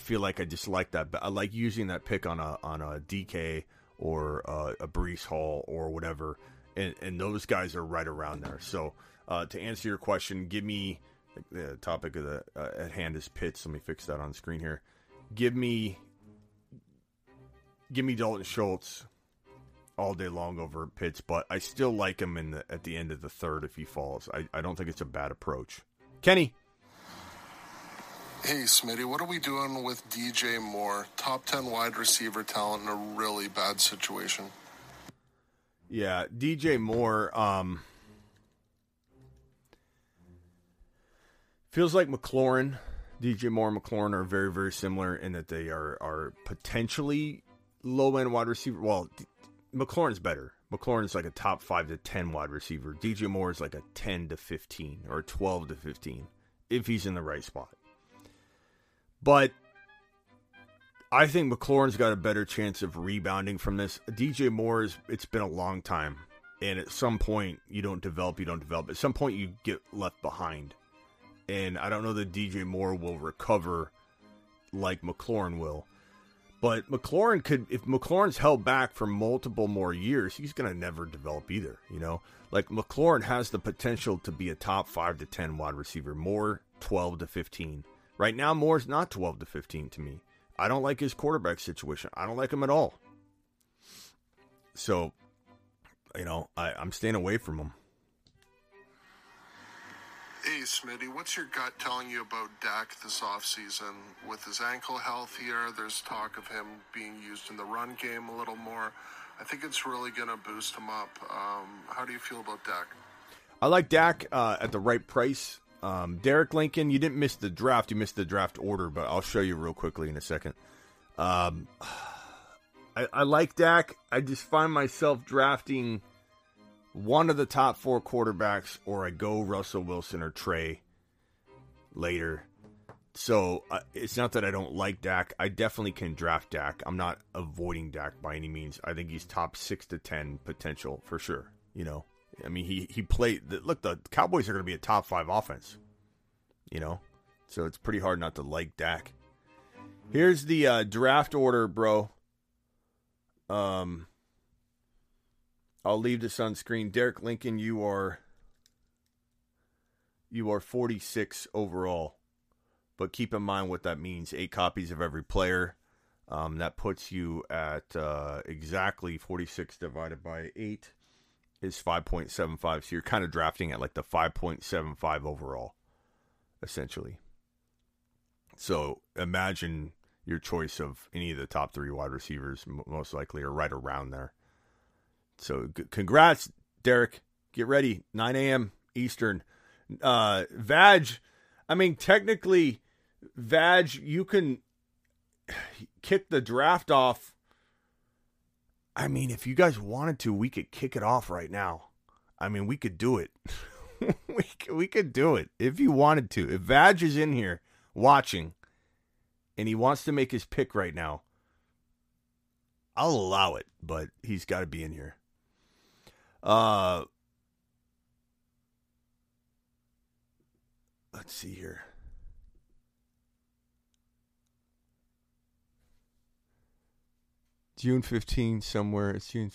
feel like I just like that. But I like using that pick on a DK or a Breece Hall or whatever. And those guys are right around there. So to answer your question, give me the topic of the at hand is Pitts. Let me fix that on the screen here. Give me Dalton Schultz all day long over Pitts, but I still like him at the end of the third if he falls. I don't think it's a bad approach. Kenny. Hey, Smitty, what are we doing with DJ Moore? Top 10 wide receiver talent in a really bad situation. Yeah, DJ Moore feels like McLaurin. DJ Moore and McLaurin are very, very similar in that they are potentially low-end wide receiver. Well, McLaurin's better. McLaurin's like a top 5 to 10 wide receiver. DJ Moore is like a 10 to 15 or 12 to 15 if he's in the right spot. But I think McLaurin's got a better chance of rebounding from this. DJ Moore's, it's been a long time. And at some point, you don't develop. At some point, you get left behind. And I don't know that DJ Moore will recover like McLaurin will. But McLaurin could, if McLaurin's held back for multiple more years, he's going to never develop either, Like McLaurin has the potential to be a top 5 to 10 wide receiver. Moore, 12 to 15. Right now, Moore's not 12 to 15 to me. I don't like his quarterback situation. I don't like him at all. So, I'm staying away from him. Hey, Smitty, what's your gut telling you about Dak this offseason? With his ankle healthier, there's talk of him being used in the run game a little more. I think it's really going to boost him up. How do you feel about Dak? I like Dak at the right price. Derek Lincoln, you didn't miss the draft. You missed the draft order, but I'll show you real quickly in a second. I like Dak. I just find myself drafting one of the top 4 quarterbacks, or I go Russell Wilson or Trey later. So it's not that I don't like Dak. I definitely can draft Dak. I'm not avoiding Dak by any means. I think he's top 6 to 10 potential for sure. I mean, he played. Look, the Cowboys are going to be a top 5 offense. So it's pretty hard not to like Dak. Here's the draft order, bro. I'll leave this on screen. Derek Lincoln, you are 46 overall. But keep in mind what that means. 8 copies of every player. That puts you at exactly 46 divided by 8 is 5.75. So you're kind of drafting at like the 5.75 overall, essentially. So imagine your choice of any of the top 3 wide receivers most likely are right around there. So congrats, Derek. Get ready, 9 a.m. Eastern. Vag, I mean, technically, Vag, you can kick the draft off. I mean, if you guys wanted to, we could kick it off right now. I mean, we could do it. we could do it if you wanted to. If Vag is in here watching and he wants to make his pick right now, I'll allow it, but he's got to be in here. Let's see here. June 15 somewhere. It's June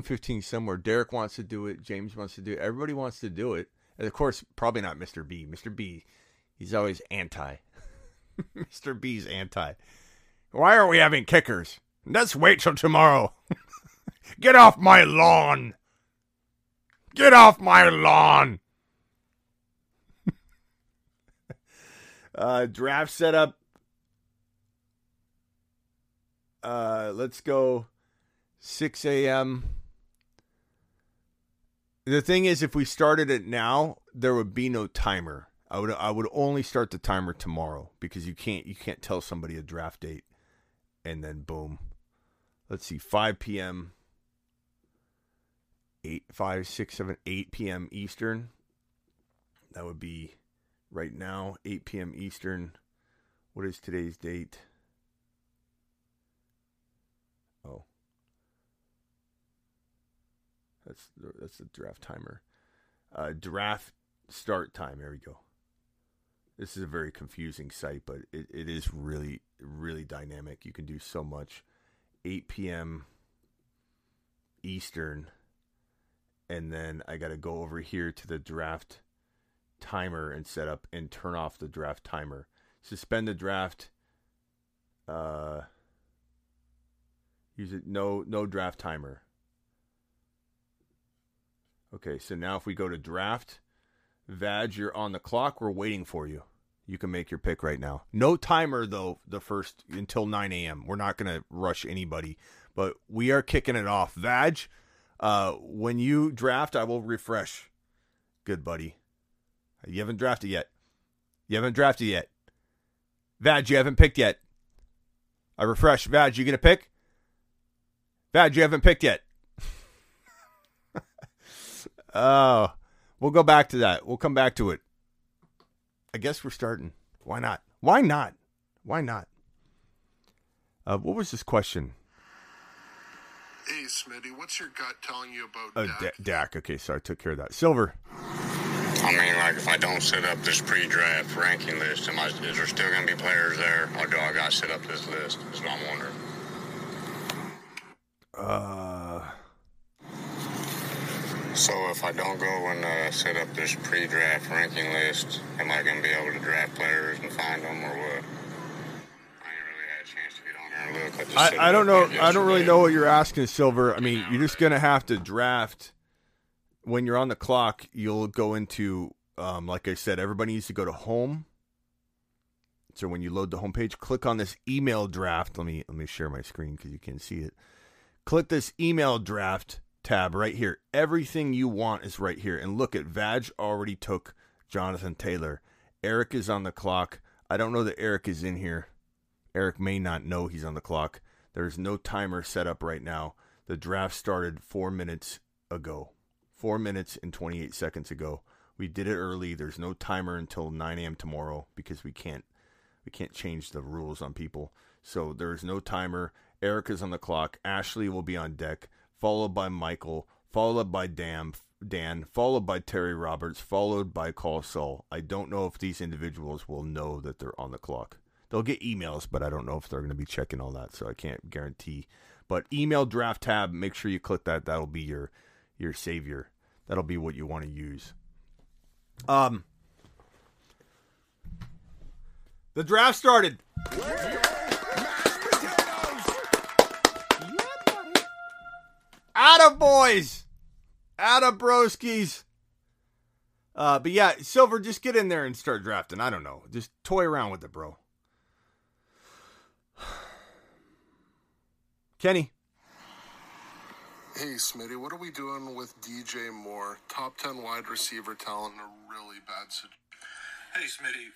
15 somewhere. Derek wants to do it. James wants to do it. Everybody wants to do it. And, of course, probably not Mr. B. Mr. B, he's always anti. Mr. B's anti. Why are we having kickers? Let's wait till tomorrow. Get off my lawn. Get off my lawn. Draft setup. Let's go 6 a.m. The thing is, if we started it now, there would be no timer. I would only start the timer tomorrow because you can't tell somebody a draft date and then boom. Let's see, 5 p.m. 8 p.m. Eastern. That would be right now, 8 p.m. Eastern. What is today's date? Oh. That's the draft timer. Draft start time. There we go. This is a very confusing site, but it is really, really dynamic. You can do so much. 8 p.m. Eastern. And then I got to go over here to the draft timer and set up and turn off the draft timer. Suspend the draft. Use it. No draft timer. Okay, so now if we go to draft, Vag, you're on the clock. We're waiting for you. You can make your pick right now. No timer, though, the first until 9 a.m. We're not going to rush anybody, but we are kicking it off. Vag, when you draft, I will refresh. Good, buddy. You haven't drafted yet. Vag, you haven't picked yet. I refresh. Vag, you going to pick? Vag, you haven't picked yet. Oh, we'll go back to that. We'll come back to it. I guess we're starting. Why not? What was this question? Hey, Smitty, what's your gut telling you about Dak? Dak. Okay, so I took care of that. Silver. I mean, like, if I don't set up this pre-draft ranking list, is there still going to be players there? Or do I got to set up this list? That's what I'm wondering. So if I don't go and set up this pre-draft ranking list, am I going to be able to draft players and find them or what? I ain't really had a chance to get on there and look. I don't know. I don't really know what you're asking, Silver. I mean, you're just going to have to draft. When you're on the clock, you'll go into, like I said, everybody needs to go to home. So when you load the home page, click on this email draft. Let me share my screen because you can't see it. Click this email draft tab right here. Everything you want is right here. And look at Vag already took Jonathan Taylor. Eric is on the clock. I don't know that Eric is in here. Eric may not know he's on the clock. There's no timer set up right now. The draft started 4 minutes ago. 4 minutes and 28 seconds ago. We did it early. There's no timer until 9 a.m. tomorrow because we can't change the rules on people. So there's no timer. Eric is on the clock. Ashley will be on deck, followed by Michael, followed by Dan, followed by Terry Roberts, followed by Call Saul. I don't know if these individuals will know that they're on the clock. They'll get emails, but I don't know if they're going to be checking all that, so I can't guarantee. But email draft tab, make sure you click that. That'll be your savior. That'll be what you want to use. The draft started. Yeah. Atta boys, atta broskies. But yeah, Silver, just get in there and start drafting. I don't know, just toy around with it, bro. Kenny. Hey, Smitty, what are we doing with DJ Moore? Top 10 wide receiver talent in a really bad situation. Hey, Smitty,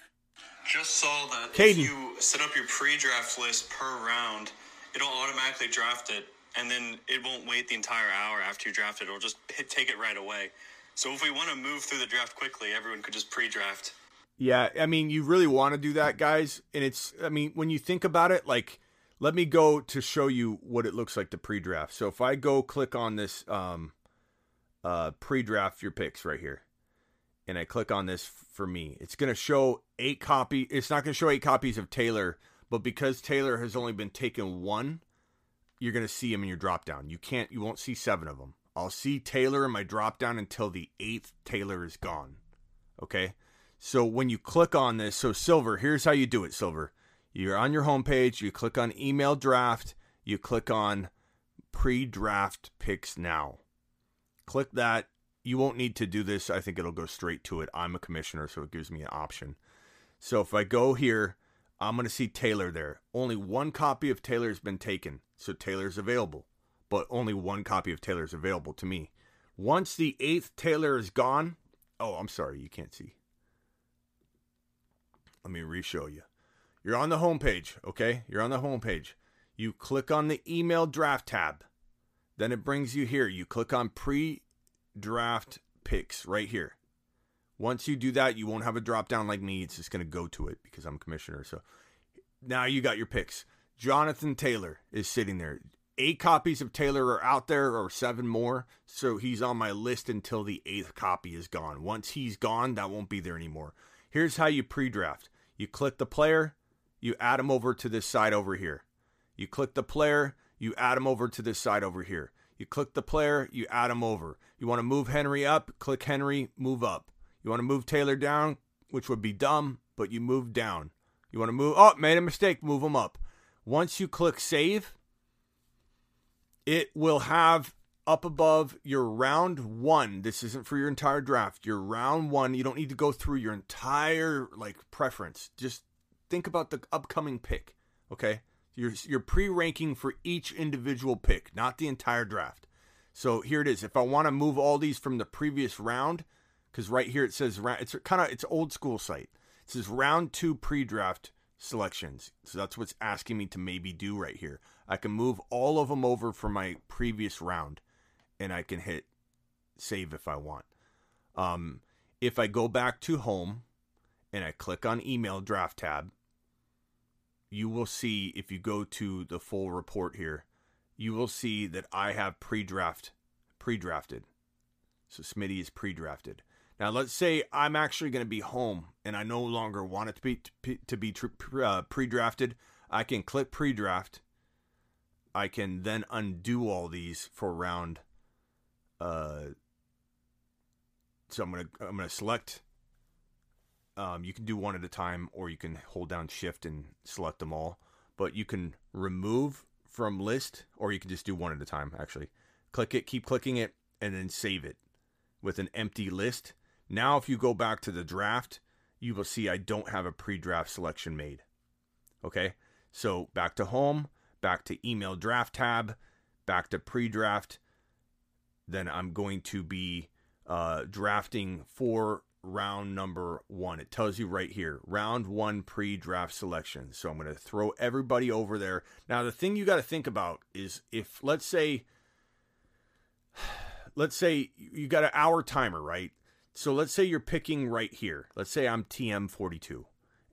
just saw that Caden. If you set up your pre-draft list per round, it'll automatically draft it. And then it won't wait the entire hour after you draft it. It'll just take it right away. So if we want to move through the draft quickly, everyone could just pre-draft. Yeah, I mean, you really want to do that, guys. And it's, I mean, when you think about it, like, let me go to show you what it looks like to pre-draft. So if I go click on this pre-draft your picks right here, and I click on this for me, it's going to show it's not going to show 8 copies of Taylor, but because Taylor has only been taken one, you're going to see him in your drop down. You won't see 7 of them. I'll see Taylor in my drop down until the 8th Taylor is gone. Okay. So when you click on this, so Silver, here's how you do it, Silver. You're on your homepage. You click on email draft. You click on pre-draft picks now. Click that. You won't need to do this. I think it'll go straight to it. I'm a commissioner, so it gives me an option. So if I go here, I'm going to see Taylor there. Only 1 copy of Taylor has been taken. So Taylor's available, but only 1 copy of Taylor's available to me. Once the 8th Taylor is gone, oh, I'm sorry, you can't see. Let me re-show you. You're on the homepage, okay? You're on the homepage. You click on the email draft tab. Then it brings you here. You click on pre-draft picks right here. Once you do that, you won't have a drop down like me. It's just going to go to it because I'm commissioner. So now you got your picks. Jonathan Taylor is sitting there. 8 copies of Taylor are out there, or 7 more. So he's on my list until the 8th copy is gone. Once he's gone, that won't be there anymore. Here's how you pre-draft. You click the player. You add him over to this side over here. You click the player. You add him over to this side over here. You click the player. You add him over. You want to move Henry up. Click Henry. Move up. You want to move Taylor down, which would be dumb, but you move down. You want to move up, made a mistake, move him up. Once you click save, it will have up above your round one. This isn't for your entire draft. Your round one, you don't need to go through your entire preference. Just think about the upcoming pick, okay? You're pre-ranking for each individual pick, not the entire draft. So here it is. If I want to move all these from the previous round, because right here it says, it's old school site. It says round 2 pre-draft selections. So that's what's asking me to maybe do right here. I can move all of them over from my previous round, and I can hit save if I want. If I go back to home and I click on email draft tab, you will see, if you go to the full report here, you will see that I have pre-drafted. So Smitty is pre-drafted. Now, let's say I'm actually going to be home and I no longer want it to be pre-drafted. I can click pre-draft. I can then undo all these for round. So I'm gonna select. You can do one at a time, or you can hold down shift and select them all. But you can remove from list, or you can just do one at a time. Actually, click it, keep clicking it, and then save it with an empty list. Now, if you go back to the draft, you will see I don't have a pre-draft selection made. Okay, so back to home, back to email draft tab, back to pre-draft. Then I'm going to be drafting for round number 1. It tells you right here, round 1 pre-draft selection. So I'm going to throw everybody over there. Now, the thing you got to think about is if, let's say you got an hour timer, right? So let's say you're picking right here. Let's say I'm TM42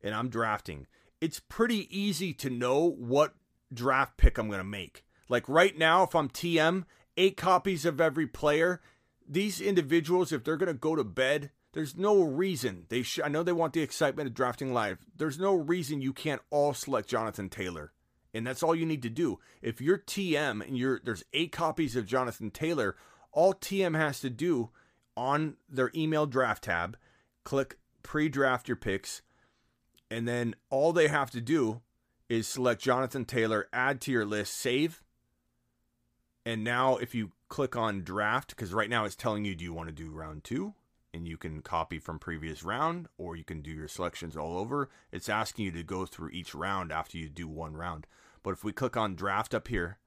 and I'm drafting. It's pretty easy to know what draft pick I'm going to make. Like right now, if I'm TM, 8 copies of every player, these individuals, if they're going to go to bed, there's no reason. I know they want the excitement of drafting live. There's no reason you can't all select Jonathan Taylor. And that's all you need to do. If you're TM and there's 8 copies of Jonathan Taylor, all TM has to do on their email draft tab, click pre-draft your picks, and then all they have to do is select Jonathan Taylor, add to your list, save. And now if you click on draft, because right now it's telling you, do you want to do round 2? And you can copy from previous round, or you can do your selections all over. It's asking you to go through each round after you do one round. But if we click on draft up here,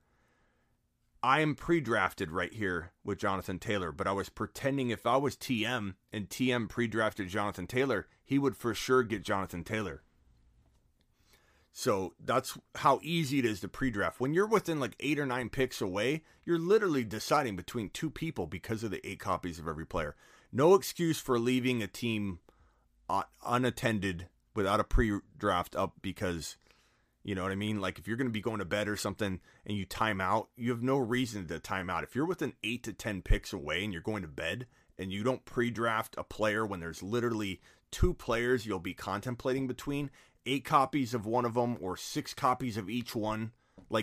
I am pre-drafted right here with Jonathan Taylor, but I was pretending if I was TM and TM pre-drafted Jonathan Taylor, he would for sure get Jonathan Taylor. So that's how easy it is to pre-draft. When you're within 8 or 9 picks away, you're literally deciding between 2 people because of the 8 copies of every player. No excuse for leaving a team unattended without a pre-draft up because... You know what I mean? Like if you're going to be going to bed or something and you time out, you have no reason to time out. If you're within 8 to 10 picks away and you're going to bed and you don't pre-draft a player when there's literally 2 players you'll be contemplating between, 8 copies of one of them or 6 copies of each one,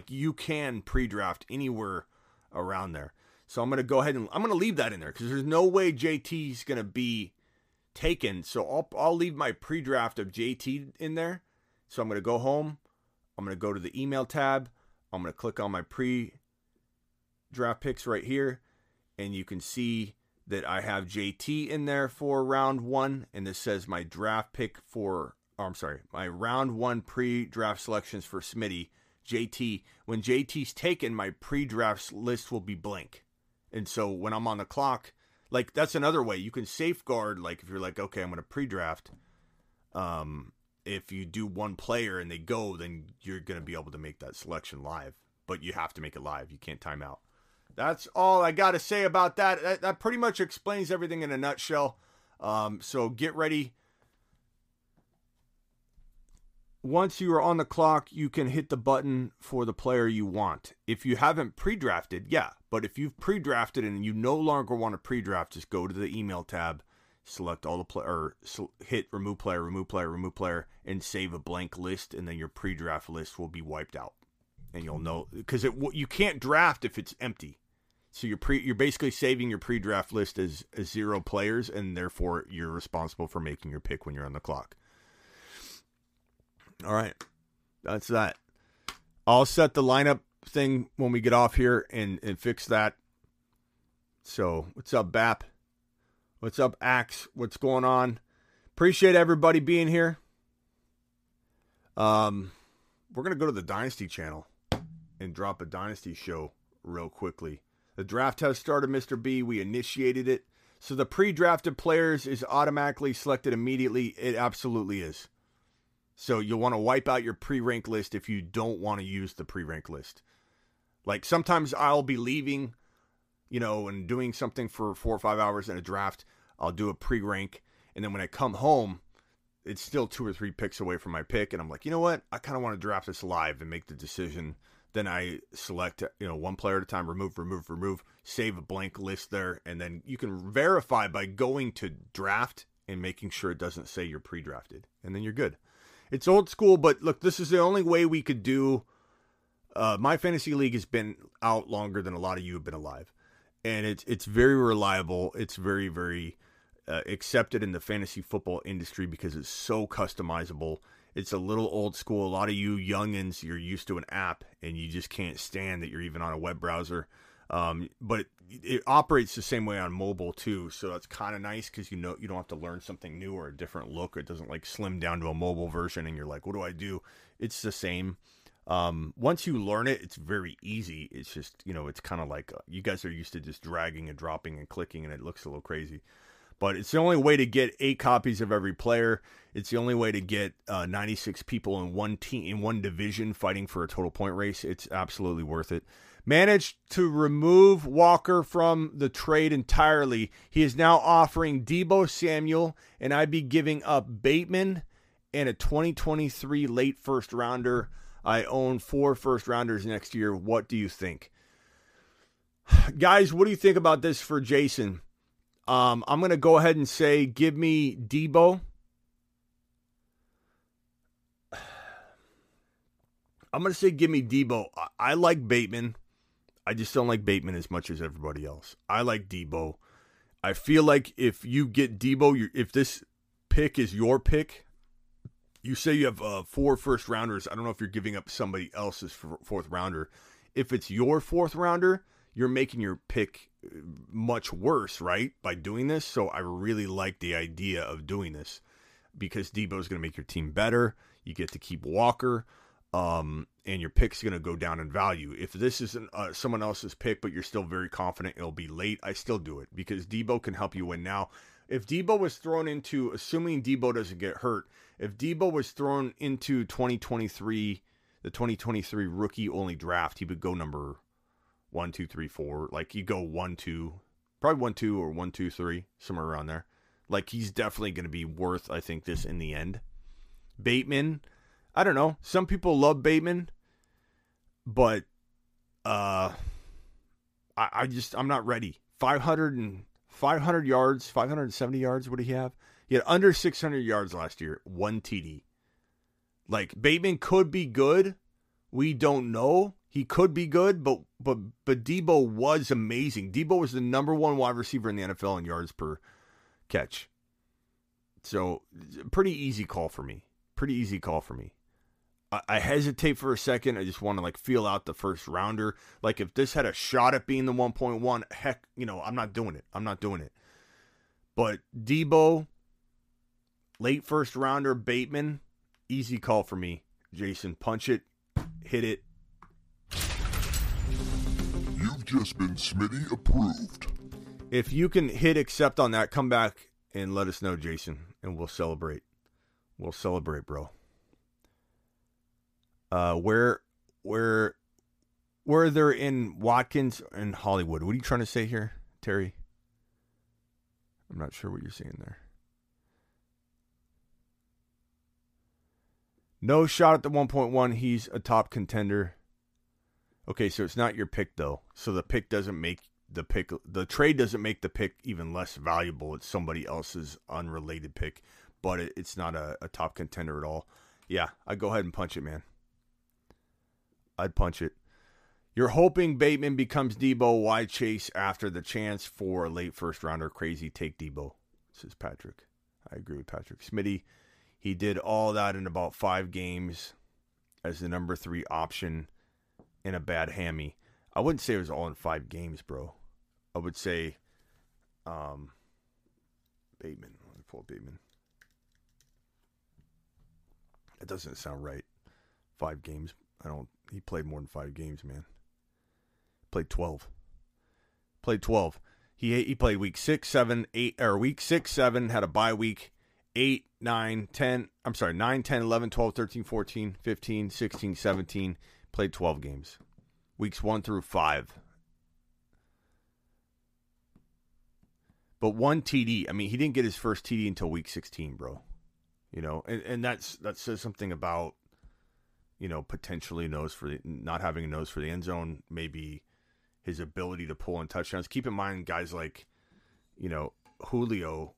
you can pre-draft anywhere around there. So I'm going to go ahead and I'm going to leave that in there because there's no way JT's going to be taken. So I'll leave my pre-draft of JT in there. So I'm going to go home. I'm going to go to the email tab. I'm going to click on my pre-draft picks right here. And you can see that I have JT in there for round 1. And this says my draft pick my round 1 pre-draft selections for Smitty, JT. When JT's taken, my pre-draft list will be blank. And so when I'm on the clock, that's another way. You can safeguard, if you're okay, I'm going to pre-draft. if you do one player and they go, then you're going to be able to make that selection live. But you have to make it live. You can't time out. That's all I got to say about that. That pretty much explains everything in a nutshell. So get ready. Once you are on the clock, you can hit the button for the player you want. If you haven't pre-drafted, yeah. But if you've pre-drafted and you no longer want to pre-draft, just go to the email tab, select all the player, hit remove player, and save a blank list, and then your pre-draft list will be wiped out. And you'll know, because you can't draft if it's empty. So you're basically saving your pre-draft list as zero players, and therefore you're responsible for making your pick when you're on the clock. All right, that's that. I'll set the lineup thing when we get off here and fix that. So what's up, Bap? What's up, Axe? What's going on? Appreciate everybody being here. We're going to go to the Dynasty channel and drop a Dynasty show real quickly. The draft has started, Mr. B. We initiated it. So the pre-drafted players is automatically selected immediately. It absolutely is. So you'll want to wipe out your pre-rank list if you don't want to use the pre-rank list. Like sometimes I'll be leaving, and doing something for 4 or 5 hours in a draft. I'll do a pre-rank. And then when I come home, it's still 2 or 3 picks away from my pick. And I'm like, you know what? I kind of want to draft this live and make the decision. Then I select, one player at a time, remove, save a blank list there. And then you can verify by going to draft and making sure it doesn't say you're pre-drafted. And then you're good. It's old school, but look, this is the only way we could do. My fantasy league has been out longer than a lot of you have been alive. And it's very reliable. It's very, very accepted in the fantasy football industry because it's so customizable. It's a little old school. A lot of you youngins, you're used to an app, and you just can't stand that you're even on a web browser. But it operates the same way on mobile too, so that's kind of nice because you don't have to learn something new or a different look. It doesn't like slim down to a mobile version, and you're like, what do I do? It's the same. Once you learn it, it's very easy. It's just it's kind of like you guys are used to just dragging and dropping and clicking, and it looks a little crazy. But it's the only way to get 8 copies of every player. It's the only way to get 96 people in one team, in one division fighting for a total point race. It's absolutely worth it. Managed to remove Walker from the trade entirely. He is now offering Deebo Samuel, and I'd be giving up Bateman and a 2023 late first rounder. I own 4 first rounders next year. What do you think? Guys, what do you think about this for Jason? I'm going to go ahead and say, give me Deebo. I'm going to say, give me Deebo. I like Bateman. I just don't like Bateman as much as everybody else. I like Deebo. I feel like if you get Deebo, if this pick is your pick, you say you have 4 first rounders. I don't know if you're giving up somebody else's 4th rounder. If it's your 4th rounder, you're making your pick much worse, right, by doing this. So I really like the idea of doing this because Deebo is going to make your team better. You get to keep Walker, and your pick's going to go down in value. If this isn't someone else's pick, but you're still very confident it'll be late, I still do it because Deebo can help you win now. If Deebo was thrown into, assuming Deebo doesn't get hurt, if Deebo was thrown into 2023, the 2023 rookie only draft, he would go number 1, 2, 3, 4. Like you go 1, 2, probably 1, 2 or 1, 2, 3, somewhere around there. Like he's definitely going to be worth, I think, this in the end. Bateman, I don't know. Some people love Bateman, but I'm not ready. 500 yards, 570 yards. What did he have? He had under 600 yards last year. 1 TD. Like Bateman could be good. We don't know. He could be good, but Deebo was amazing. Deebo was the number 1 wide receiver in the NFL in yards per catch. So pretty easy call for me. I hesitate for a second. I just want to feel out the first rounder. Like if this had a shot at being the 1.1, heck, I'm not doing it. But Deebo, late first rounder, Bateman, easy call for me. Jason, punch it, hit it. Just been Smitty approved. If you can hit accept on that, come back and let us know, Jason, and we'll celebrate. We'll celebrate, bro. Where they're in Watkins and Hollywood. What are you trying to say here, Terry? I'm not sure what you're saying there. No shot at the 1.1. He's a top contender. Okay, so it's not your pick though. So the pick doesn't make the pick. The trade doesn't make the pick even less valuable. It's somebody else's unrelated pick, but it's not a top contender at all. Yeah, I'd go ahead and punch it, man. I'd punch it. You're hoping Bateman becomes Debo. Why chase after the chance for a late first rounder? Crazy, take Debo, says Patrick. I agree with Patrick. Smitty, he did all that in about 5 games as the number 3 option in a bad hammy. I wouldn't say it was all in 5 games, bro. I would say Bateman. Let me pull up Bateman. That doesn't sound right. 5 games. He played more than 5 games, man. Played 12. He played week 6, 7, had a bye week, 8, 9, 10. I'm sorry, 9, 10, 11, 12, 13, 14, 15, 16, 17. Played 12 games. Weeks 1 through 5. But 1 TD. I mean, he didn't get his first TD until week 16, bro. You know, and that says something about, you know, potentially not having a nose for the end zone, maybe his ability to pull in touchdowns. Keep in mind, guys like, you know, Julio,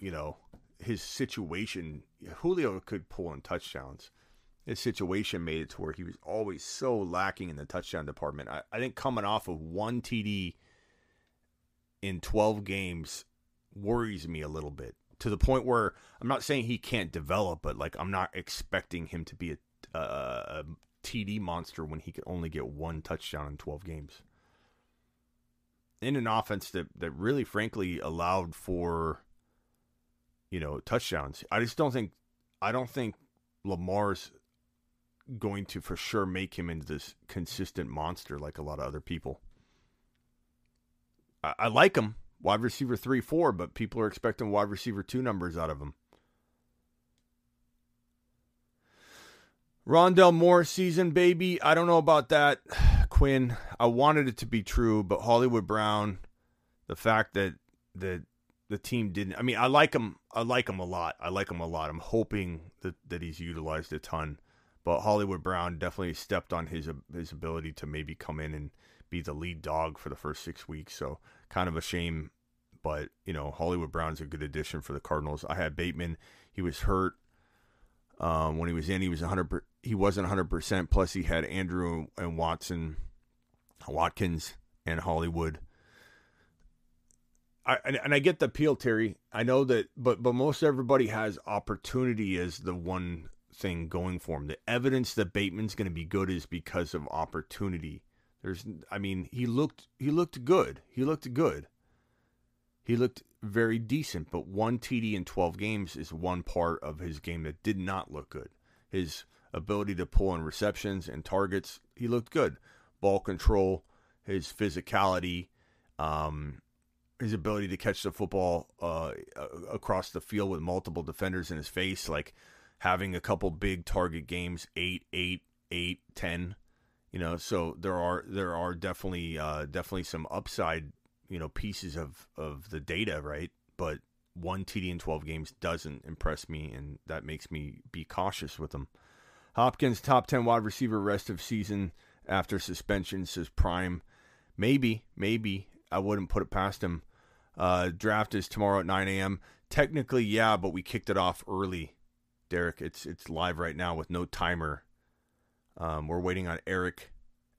you know, his situation, Julio could pull in touchdowns. His situation made it to where he was always so lacking in the touchdown department. I think coming off of 1 TD in 12 games worries me a little bit. To the point where I'm not saying he can't develop, but like I'm not expecting him to be a TD monster when he can only get 1 touchdown in 12 games. In an offense that really, frankly, allowed for, you know, touchdowns. I don't think Lamar's going to for sure make him into this consistent monster like a lot of other people. I like him. Wide receiver 3, 4, but people are expecting wide receiver 2 numbers out of him. Rondell Moore season, baby. I don't know about that, Quinn. I wanted it to be true, but Hollywood Brown, the fact that the team didn't. I mean, I like him. I like him a lot. I'm hoping that he's utilized a ton. But Hollywood Brown definitely stepped on his ability to maybe come in and be the lead dog for the first 6 weeks. So kind of a shame, but you know, Hollywood Brown's a good addition for the Cardinals. I had Bateman. He was hurt. When he was in, he wasn't 100%. Plus he had Andrew and Watkins and Hollywood. I get the appeal, Terry. I know that, but most everybody has opportunity as the one thing going for him. The evidence that Bateman's going to be good is because of opportunity. He looked good. He looked very decent, but 1 TD in 12 games is one part of his game that did not look good. His ability to pull in receptions and targets, he looked good. Ball control, his physicality, his ability to catch the football across the field with multiple defenders in his face, like having a couple big target games, 8, 10. You know, so there are definitely some upside, you know, pieces of the data, right? But 1 TD in 12 games doesn't impress me, and that makes me be cautious with him. Hopkins, top 10 wide receiver rest of season after suspension, says Prime. Maybe. I wouldn't put it past him. Draft is tomorrow at 9 a.m. Technically, yeah, but we kicked it off early, Derek. It's live right now with no timer. We're waiting on Eric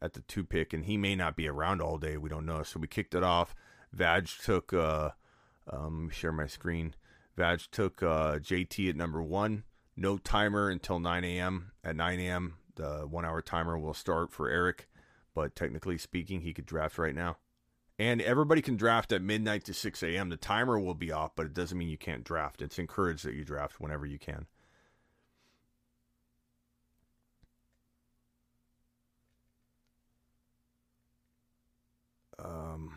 at the 2 pick, and he may not be around all day. We don't know. So we kicked it off. Vag took, let me share my screen. Vag took JT at number 1. No timer until 9 a.m. At 9 a.m., the 1-hour timer will start for Eric. But technically speaking, he could draft right now. And everybody can draft at midnight to 6 a.m. The timer will be off, but it doesn't mean you can't draft. It's encouraged that you draft whenever you can. Damn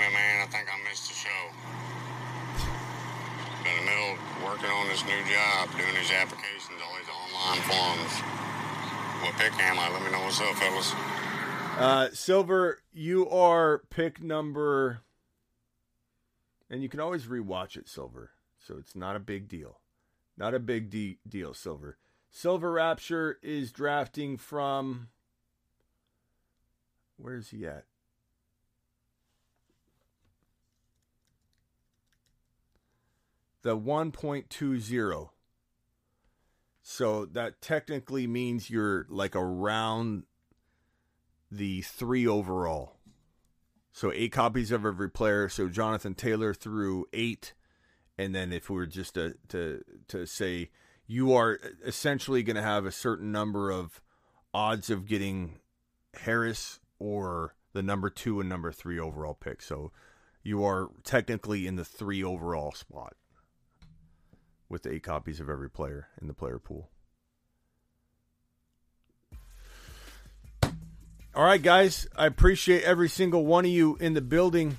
it, man, I think I missed the show. Been in the middle working on this new job, doing these applications, all these online forms. What pick am I? Let me know what's up, fellas. Silver, you are pick number... And you can always rewatch it, Silver. So it's not a big deal. Not a big deal, Silver. Silver Rapture is drafting from... Where is he at? The 1.20. So that technically means you're like around the 3 overall. So 8 copies of every player. So Jonathan Taylor through 8. And then if we were just to say, you are essentially going to have a certain number of odds of getting Harris or the number 2 and number 3 overall pick. So you are technically in the 3 overall spot with 8 copies of every player in the player pool. All right, guys. I appreciate every single one of you in the building.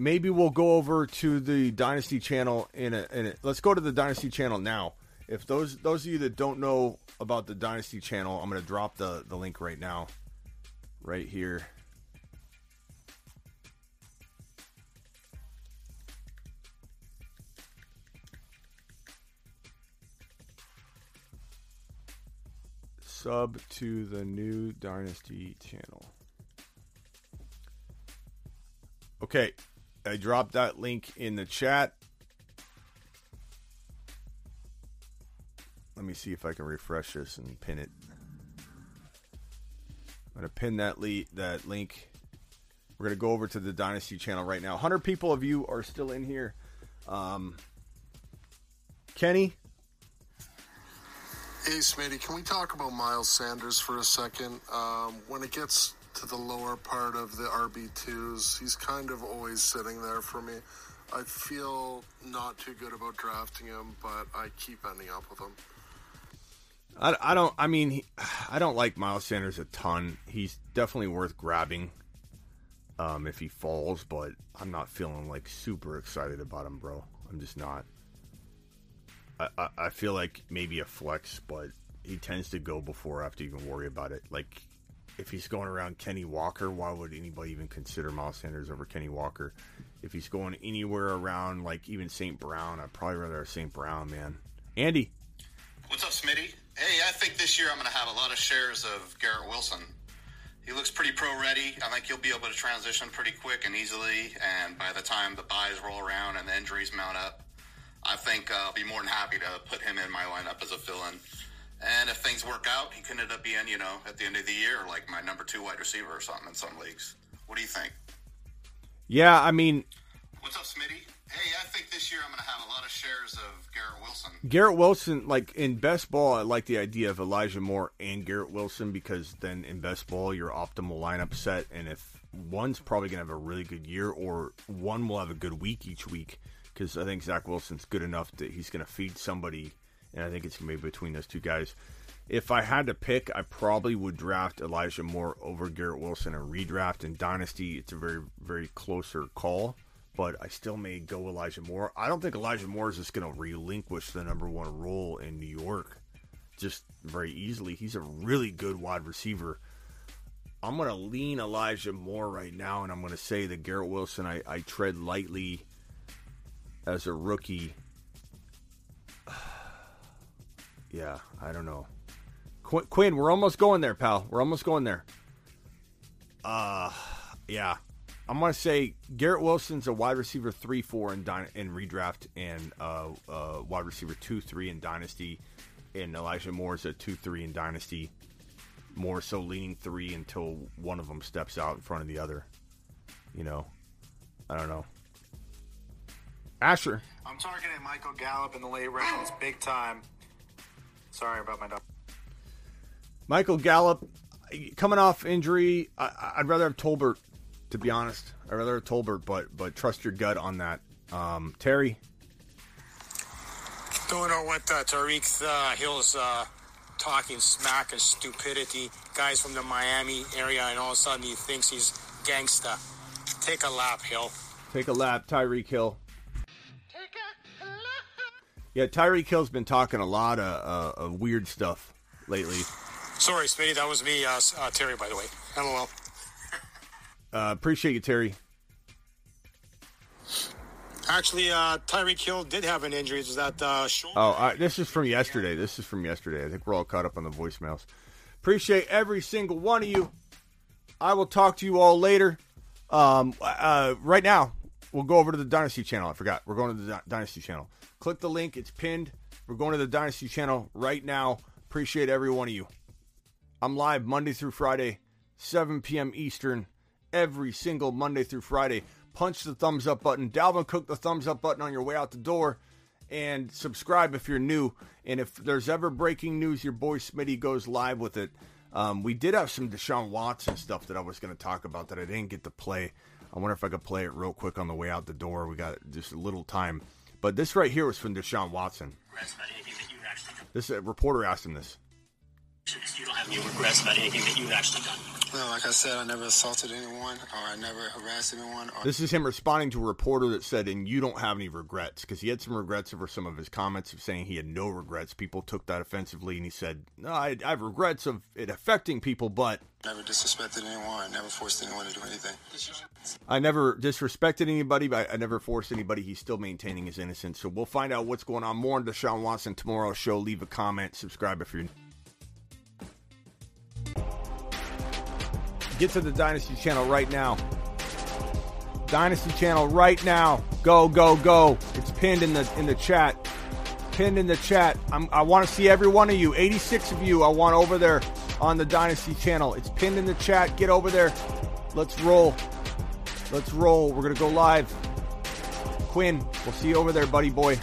Maybe we'll go over to the Dynasty channel in a let's go to the Dynasty channel now. If those of you that don't know about the Dynasty channel, I'm going to drop the link right now. Right here. Sub to the new Dynasty channel. Okay, I dropped that link in the chat. Let me see if I can refresh this and pin it. I'm going to pin that link. We're going to go over to the Dynasty channel right now. 100 people of you are still in here. Kenny? Hey, Smitty, can we talk about Miles Sanders for a second? When it gets to the lower part of the RB2s, he's kind of always sitting there for me. I feel not too good about drafting him, but I keep ending up with him. I don't like Miles Sanders a ton. He's definitely worth grabbing if he falls, but I'm not feeling like super excited about him, bro. I'm just not. I feel like maybe a flex, but he tends to go before I have to even worry about it. Like, if he's going around Kenny Walker, why would anybody even consider Miles Sanders over Kenny Walker? If he's going anywhere around, like, even St. Brown, I'd probably rather have St. Brown, man. Andy? What's up, Smitty? Hey, I think this year I'm going to have a lot of shares of Garrett Wilson. He looks pretty pro-ready. I think he'll be able to transition pretty quick and easily, and by the time the buys roll around and the injuries mount up, I think I'll be more than happy to put him in my lineup as a fill-in. And if things work out, he could end up being, at the end of the year, like my number 2 wide receiver or something in some leagues. What do you think? Yeah, I mean... What's up, Smitty? Hey, I think this year I'm going to have a lot of shares of Garrett Wilson. Garrett Wilson, like in best ball, I like the idea of Elijah Moore and Garrett Wilson, because then in best ball, your optimal lineup set. And if one's probably going to have a really good year, or one will have a good week each week, because I think Zach Wilson's good enough that he's going to feed somebody, and I think it's going to be between those two guys. If I had to pick, I probably would draft Elijah Moore over Garrett Wilson and redraft. In Dynasty, it's a very, very closer call, but I still may go Elijah Moore. I don't think Elijah Moore is just going to relinquish the number 1 role in New York just very easily. He's a really good wide receiver. I'm going to lean Elijah Moore right now, and I'm going to say that Garrett Wilson, I tread lightly as a rookie. Yeah, I don't know. Quinn, we're almost going there, pal. We're almost going there. Yeah. I'm going to say Garrett Wilson's a wide receiver 3-4 in redraft, and wide receiver 2-3 in Dynasty, and Elijah Moore's a 2-3 in Dynasty. More so leaning 3 until one of them steps out in front of the other. I don't know. Asher. I'm targeting Michael Gallup in the late rounds, big time. Sorry about my dog. Michael Gallup, coming off injury, I'd rather have Tolbert, to be honest. I'd rather have Tolbert, but trust your gut on that. Terry? Going on with Tariq Hill's talking smack and stupidity. Guys from the Miami area, and all of a sudden he thinks he's gangsta. Take a lap, Hill. Take a lap, Tyreek Hill. Take a lap. Yeah, Tyreek Hill's been talking a lot of weird stuff lately. Sorry, Smitty, that was me, Terry, by the way. LOL. Appreciate you, Terry. Actually, Tyreek Hill did have an injury. It was that shoulder. Oh, this is from yesterday. I think we're all caught up on the voicemails. Appreciate every single one of you. I will talk to you all later. Right now, we'll go over to the Dynasty channel. I forgot. We're going to the Dynasty channel. Click the link. It's pinned. We're going to the Dynasty channel right now. Appreciate every one of you. I'm live Monday through Friday, 7 p.m. Eastern, every single Monday through Friday. Punch the thumbs up button. Dalvin Cook the thumbs up button on your way out the door. And subscribe if you're new. And if there's ever breaking news, your boy Smitty goes live with it. We did have some Deshaun Watson stuff that I was going to talk about that I didn't get to play. I wonder if I could play it real quick on the way out the door. We got just a little time. But this right here was from Deshaun Watson. This reporter asked him this. You don't have any regrets about anything that you've actually done? Well, like I said, I never assaulted anyone, or I never harassed anyone. This is him responding to a reporter that said, and you don't have any regrets, because he had some regrets over some of his comments of saying he had no regrets. People took that offensively, and he said, no, I have regrets of it affecting people, but... Never disrespected anyone. I never forced anyone to do anything. I never disrespected anybody, but I never forced anybody. He's still maintaining his innocence, so we'll find out what's going on. More on Deshaun Watson tomorrow's show. Leave a comment. Subscribe if you're... Get to the Dynasty channel right now. Dynasty channel right now. Go, go, go. It's pinned in the chat. Pinned in the chat. I want to see every one of you. 86 of you I want over there on the Dynasty channel. It's pinned in the chat. Get over there. Let's roll. Let's roll. We're going to go live. Quinn, we'll see you over there, buddy boy.